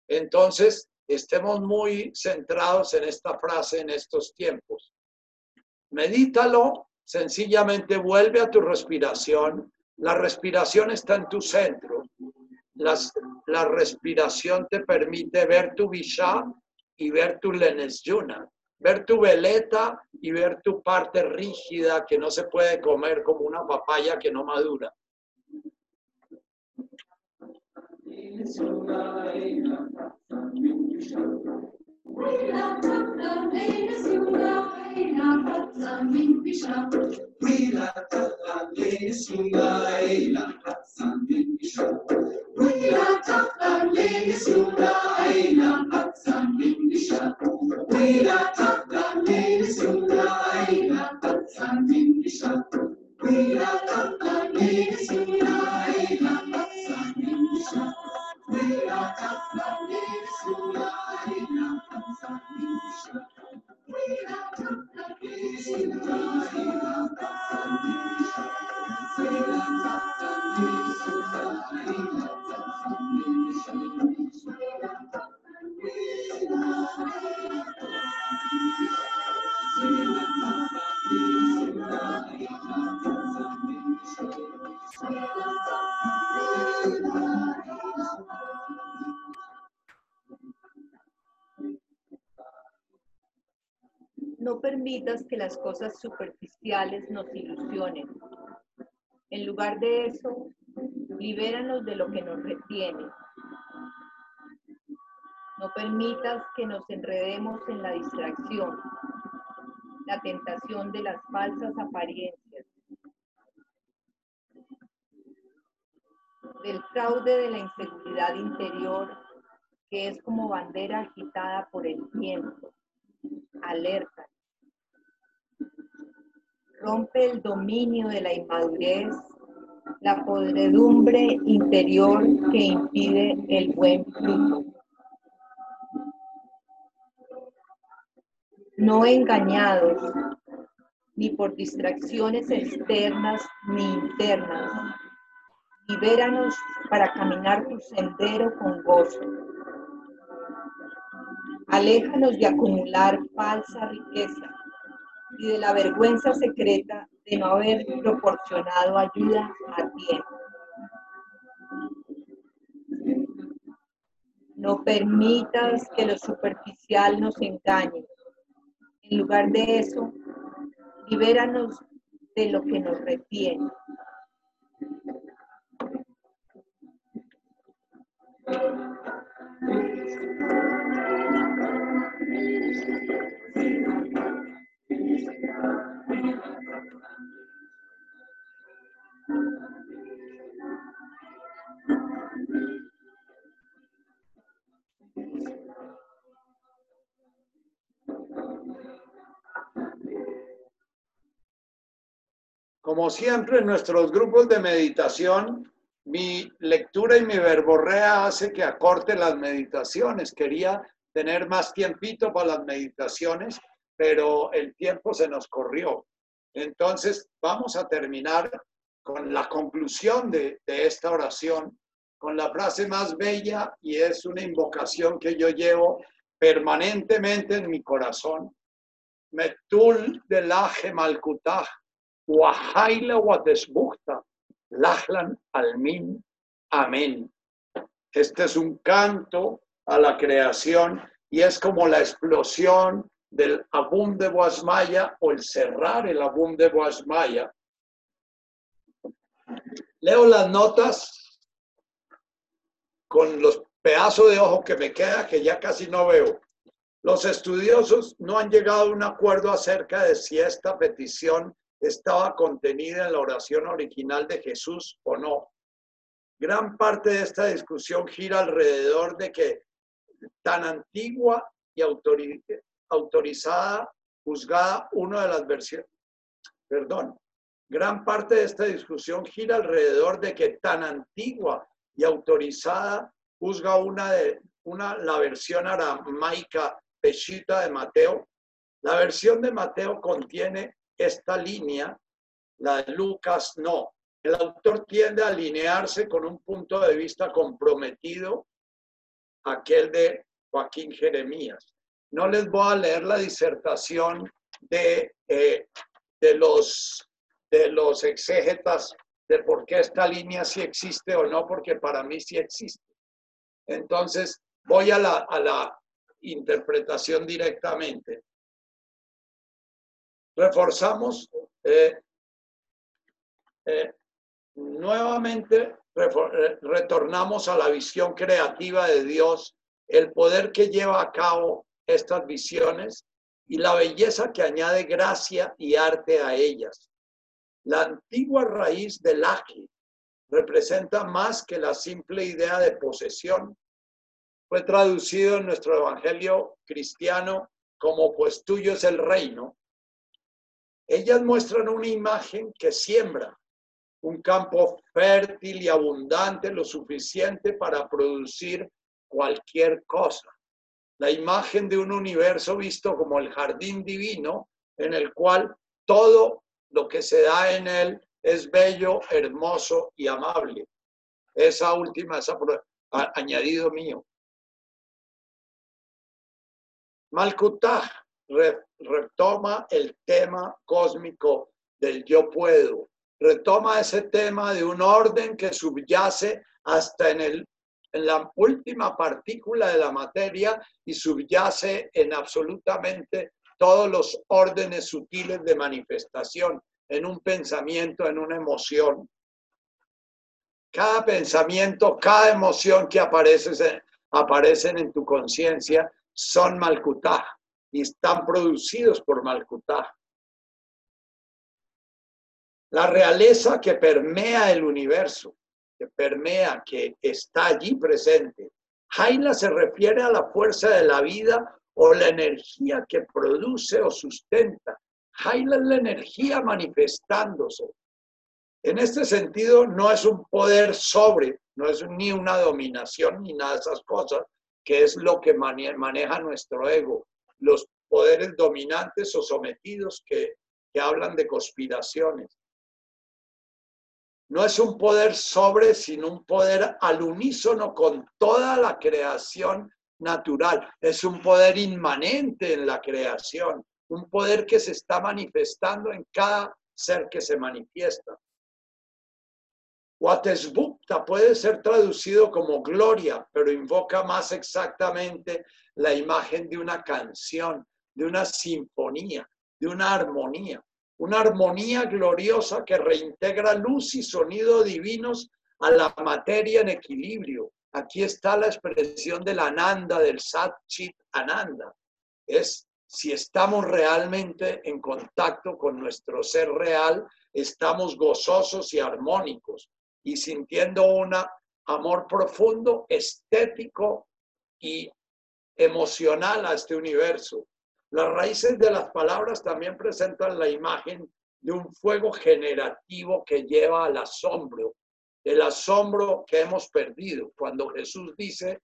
Entonces, estemos muy centrados en esta frase en estos tiempos. Medítalo, sencillamente vuelve a tu respiración. La respiración está en tu centro. La respiración te permite ver tu vishá y ver tu lenesyuna, ver tu veleta y ver tu parte rígida que no se puede comer como una papaya que no madura. No permitas que las cosas superficiales nos ilusionen. En lugar de eso, libéranos de lo que nos retiene. No permitas que nos enredemos en la distracción, la tentación de las falsas apariencias, del fraude de la inseguridad interior, que es como bandera agitada por el viento. Alerta. Rompe el dominio de la inmadurez, la podredumbre interior que impide el buen fruto. No engañados ni por distracciones externas ni internas, libéranos para caminar tu sendero con gozo. Aléjanos de acumular falsa riqueza y de la vergüenza secreta de no haber proporcionado ayuda a tiempo. No permitas que lo superficial nos engañe. En lugar de eso, libéranos de lo que nos retiene. Como siempre en nuestros grupos de meditación, mi lectura y mi verborrea hace que acorte las meditaciones. Quería tener más tiempito para las meditaciones, pero el tiempo se nos corrió. Entonces vamos a terminar con la conclusión de esta oración, con la frase más bella, y es una invocación que yo llevo permanentemente en mi corazón. Metul de laje malkutaj, wahaila watesbukta, lajlan almin, amén. Este es un canto a la creación y es como la explosión del Abum de Boasmaya o el cerrar el Abum de Boasmaya. Leo las notas con los pedazos de ojo que me queda, que ya casi no veo. Los estudiosos no han llegado a un acuerdo acerca de si esta petición estaba contenida en la oración original de Jesús o no. Gran parte de esta discusión gira alrededor de que tan antigua y autorizada juzga la versión aramaica Peshita de Mateo. La versión de Mateo contiene esta línea, la de Lucas no. El autor tiende a alinearse con un punto de vista comprometido, aquel de Joaquín Jeremías. No les voy a leer la disertación de los exégetas de por qué esta línea sí existe o no, porque para mí sí existe. Entonces voy a la interpretación directamente. Reforzamos nuevamente, retornamos a la visión creativa de Dios, el poder que lleva a cabo estas visiones y la belleza que añade gracia y arte a ellas. La antigua raíz del aji representa más que la simple idea de posesión. Fue traducido en nuestro evangelio cristiano como pues tuyo es el reino. Ellas muestran una imagen que siembra, un campo fértil y abundante, lo suficiente para producir cualquier cosa. La imagen de un universo visto como el jardín divino, en el cual todo lo que se da en él es bello, hermoso y amable. Esa última, ese añadido mío. Malkutaj retoma el tema cósmico del yo puedo, retoma ese tema de un orden que subyace hasta en la última partícula de la materia y subyace en absolutamente todos los órdenes sutiles de manifestación, en un pensamiento, en una emoción. Cada pensamiento, cada emoción que aparecen en tu conciencia son Malkutaj y están producidos por Malkutaj. La realeza que permea el universo, que permea, que está allí presente. Haila se refiere a la fuerza de la vida o la energía que produce o sustenta. Haila es la energía manifestándose. En este sentido, no es un poder sobre, no es ni una dominación ni nada de esas cosas, que es lo que maneja nuestro ego. Los poderes dominantes o sometidos que hablan de conspiraciones. No es un poder sobre, sino un poder al unísono con toda la creación natural, es un poder inmanente en la creación, un poder que se está manifestando en cada ser que se manifiesta. Watesbupta puede ser traducido como gloria, pero invoca más exactamente la imagen de una canción, de una sinfonía, de una armonía gloriosa que reintegra luz y sonido divinos a la materia en equilibrio. Aquí está la expresión del Ananda, del Sat Chit Ananda. Es si estamos realmente en contacto con nuestro ser real, estamos gozosos y armónicos y sintiendo un amor profundo, estético y emocional a este universo. Las raíces de las palabras también presentan la imagen de un fuego generativo que lleva al asombro, el asombro que hemos perdido. Cuando Jesús dice,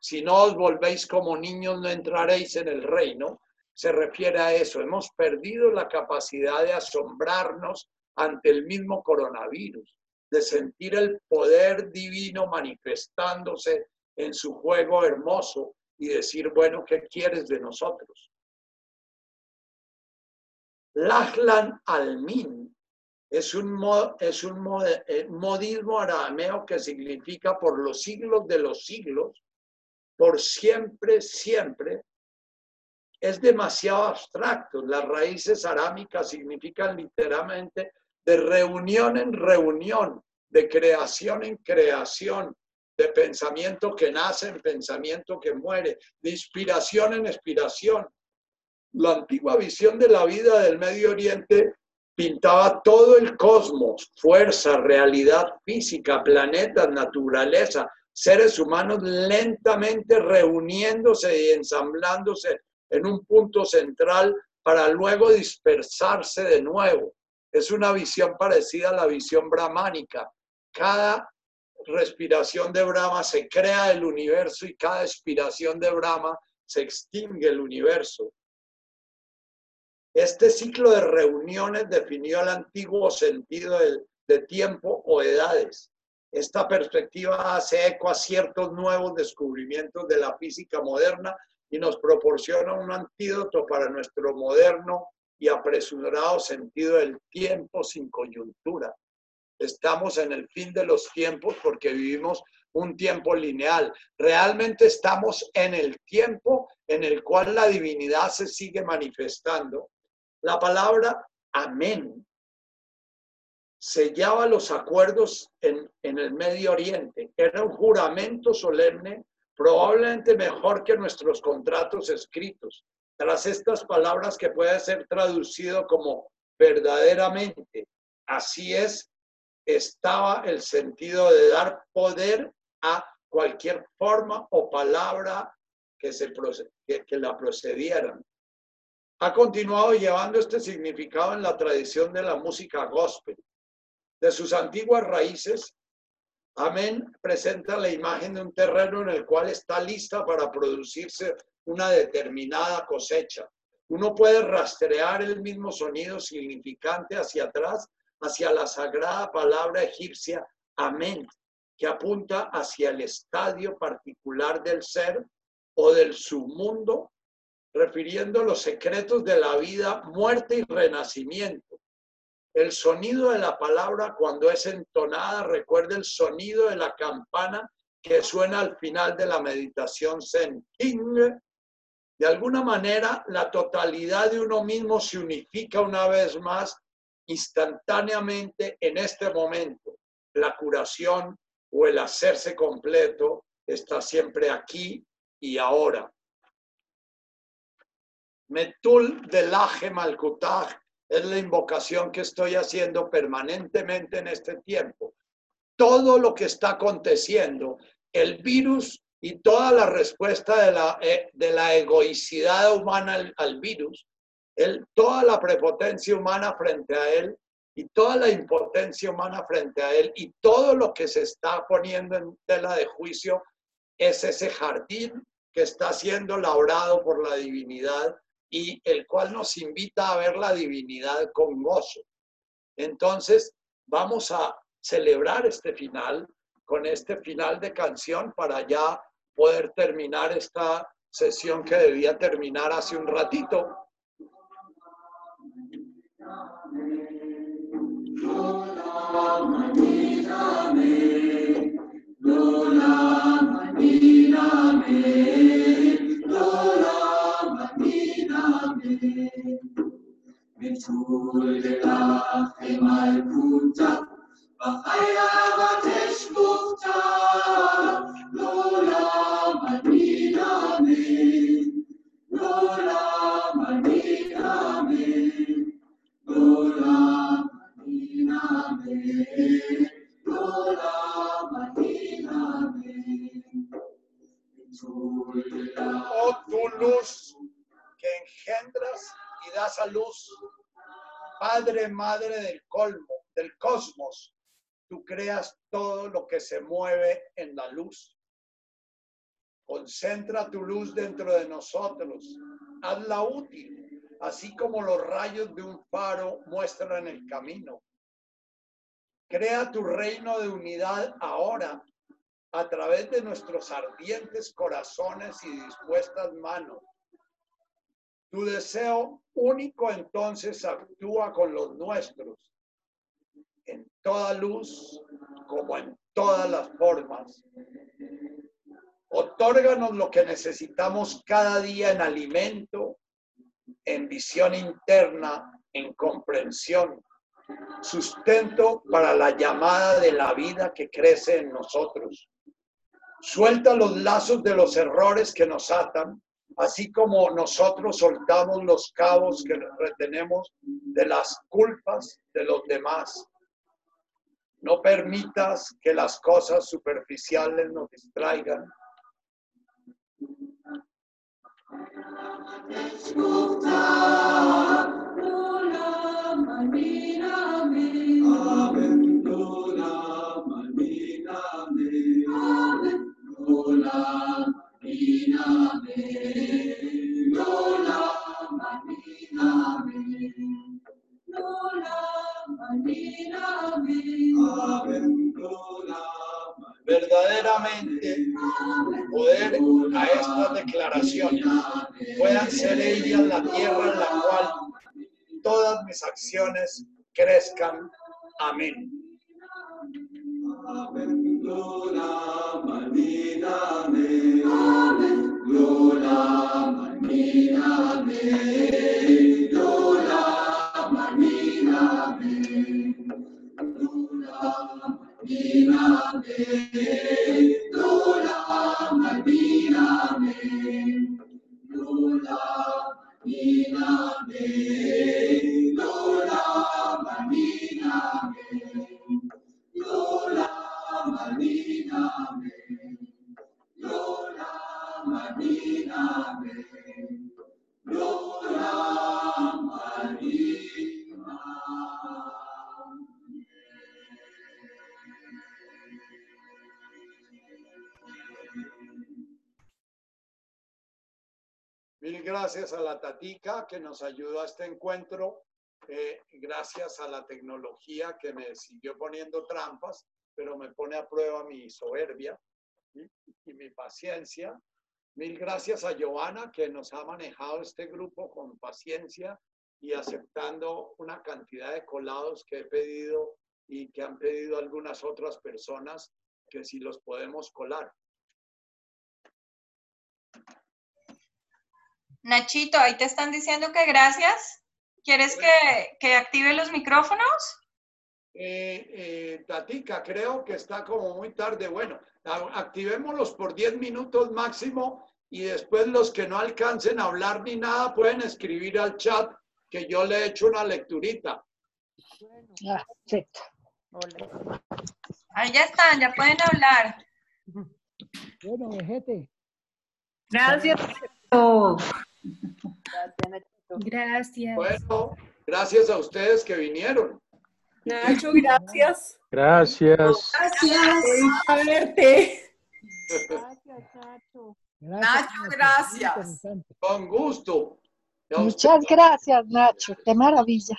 si no os volvéis como niños no entraréis en el reino, se refiere a eso. Hemos perdido la capacidad de asombrarnos ante el mismo coronavirus, de sentir el poder divino manifestándose en su juego hermoso y decir, bueno, ¿qué quieres de nosotros? Lachlan Almin es un modismo arameo que significa por los siglos de los siglos, por siempre, siempre. Es demasiado abstracto. Las raíces arámicas significan literalmente de reunión en reunión, de creación en creación, de pensamiento que nace en pensamiento que muere, de inspiración en inspiración. La antigua visión de la vida del Medio Oriente pintaba todo el cosmos, fuerza, realidad física, planetas, naturaleza, seres humanos lentamente reuniéndose y ensamblándose en un punto central para luego dispersarse de nuevo. Es una visión parecida a la visión brahmánica. Cada respiración de Brahma se crea el universo y cada expiración de Brahma se extingue el universo. Este ciclo de reuniones definió el antiguo sentido de tiempo o edades. Esta perspectiva hace eco a ciertos nuevos descubrimientos de la física moderna y nos proporciona un antídoto para nuestro moderno y apresurado sentido del tiempo sin coyuntura. Estamos en el fin de los tiempos porque vivimos un tiempo lineal. Realmente estamos en el tiempo en el cual la divinidad se sigue manifestando. La palabra amén sellaba los acuerdos en el Medio Oriente. Era un juramento solemne, probablemente mejor que nuestros contratos escritos. Tras estas palabras que puede ser traducido como verdaderamente, así es, estaba el sentido de dar poder a cualquier forma o palabra que la procedieran. Ha continuado llevando este significado en la tradición de la música gospel. De sus antiguas raíces, amén presenta la imagen de un terreno en el cual está lista para producirse una determinada cosecha. Uno puede rastrear el mismo sonido significante hacia atrás, hacia la sagrada palabra egipcia amén, que apunta hacia el estadio particular del ser o del submundo, refiriendo los secretos de la vida, muerte y renacimiento. El sonido de la palabra cuando es entonada recuerda el sonido de la campana que suena al final de la meditación zen. De alguna manera, la totalidad de uno mismo se unifica una vez más instantáneamente en este momento. La curación o el hacerse completo está siempre aquí y ahora. Metul Delaje Malkutaj es la invocación que estoy haciendo permanentemente en este tiempo. Todo lo que está aconteciendo, el virus y toda la respuesta de la egoicidad humana al virus, toda la prepotencia humana frente a él y toda la impotencia humana frente a él y todo lo que se está poniendo en tela de juicio es ese jardín que está siendo labrado por la divinidad y el cual nos invita a ver la divinidad con gozo. Entonces, vamos a celebrar este final con este final de canción para ya poder terminar esta sesión que debía terminar hace un ratito. Oh, tu luz que engendras y das a luz, Padre, Madre del colmo, del cosmos, tú creas todo lo que se mueve en la luz. Concentra tu luz dentro de nosotros, hazla útil, así como los rayos de un faro muestran el camino. Crea tu reino de unidad ahora, a través de nuestros ardientes corazones y dispuestas manos. Tu deseo único entonces actúa con los nuestros, en toda luz como en todas las formas. Otórganos lo que necesitamos cada día en alimento, en visión interna, en comprensión. Sustento para la llamada de la vida que crece en nosotros. Suelta los lazos de los errores que nos atan, así como nosotros soltamos los cabos que retenemos de las culpas de los demás. No permitas que las cosas superficiales nos distraigan. Verdaderamente, poder a estas declaraciones puedan ser ellas la tierra en la cual todas mis acciones crezcan. Amén. Mil gracias a la Tatica que nos ayudó a este encuentro, gracias a la tecnología que me siguió poniendo trampas, pero me pone a prueba mi soberbia y mi paciencia. Mil gracias a Giovanna que nos ha manejado este grupo con paciencia y aceptando una cantidad de colados que he pedido y que han pedido algunas otras personas que si los podemos colar. Nachito, ahí te están diciendo que gracias. ¿Quieres que active los micrófonos? Tatica, creo que está como muy tarde. Bueno, activémoslos por 10 minutos máximo y después los que no alcancen a hablar ni nada pueden escribir al chat que yo le echo una lecturita. Bueno, perfecto. Hola. Ahí ya están, ya pueden hablar. Bueno, gente. Gracias. Gracias. Bueno, gracias a ustedes que vinieron. Nacho, gracias. Gracias. Gracias. Gracias, Nacho. Nacho, gracias. Con gusto. Muchas gracias, Nacho. Qué maravilla.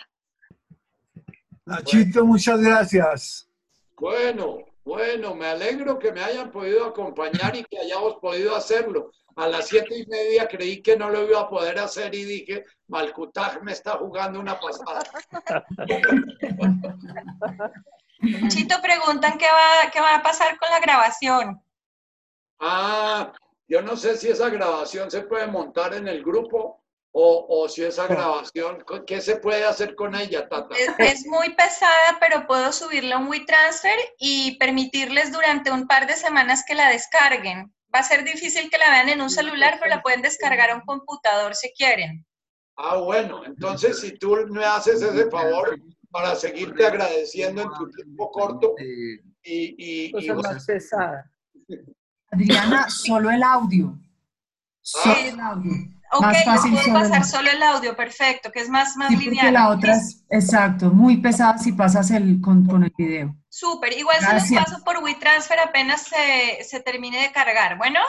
Nachito, muchas gracias. Bueno, Bueno, me alegro que me hayan podido acompañar y que hayamos podido hacerlo. A las 7:30 creí que no lo iba a poder hacer y dije, Malcutaj me está jugando una pasada. Chito, preguntan qué va a pasar con la grabación. Ah, yo no sé si esa grabación se puede montar en el grupo o si esa grabación, ¿qué se puede hacer con ella, Tata? Es muy pesada, pero puedo subirla a un WeTransfer y permitirles durante un par de semanas que la descarguen. Va a ser difícil que la vean en un celular, pero la pueden descargar a un computador si quieren. Ah, bueno, entonces si tú me haces ese favor para seguirte agradeciendo en tu tiempo corto y más pesada. Adriana, solo el audio. Solo el audio. Ok, más fácil, puedo pasar solo el audio, perfecto, que es más sí, lineal. La otra es, exacto, muy pesada si pasas con el video. Súper, igual se los paso por WeTransfer apenas se termine de cargar, ¿bueno?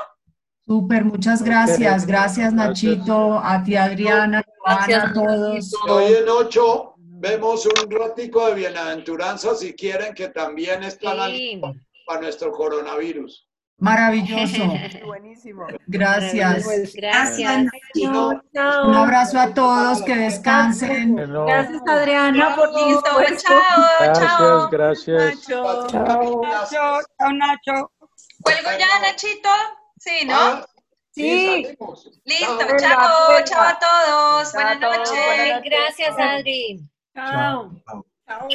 Súper, muchas gracias. Gracias, Nachito, a ti, Adriana, gracias, a todos. Hoy en 8 vemos un ratico de bienaventuranza, si quieren, que también están para nuestro coronavirus. Maravilloso. Buenísimo. Gracias. Gracias. Un abrazo a todos, que descansen. Gracias, Adriana, por listo. Chao. Gracias. Chao, Nacho. ¿Cuelgo ya, Nachito? Sí, ¿no? Sí. Listo, chao a todos. Buenas noches. Gracias, Adri. Chao.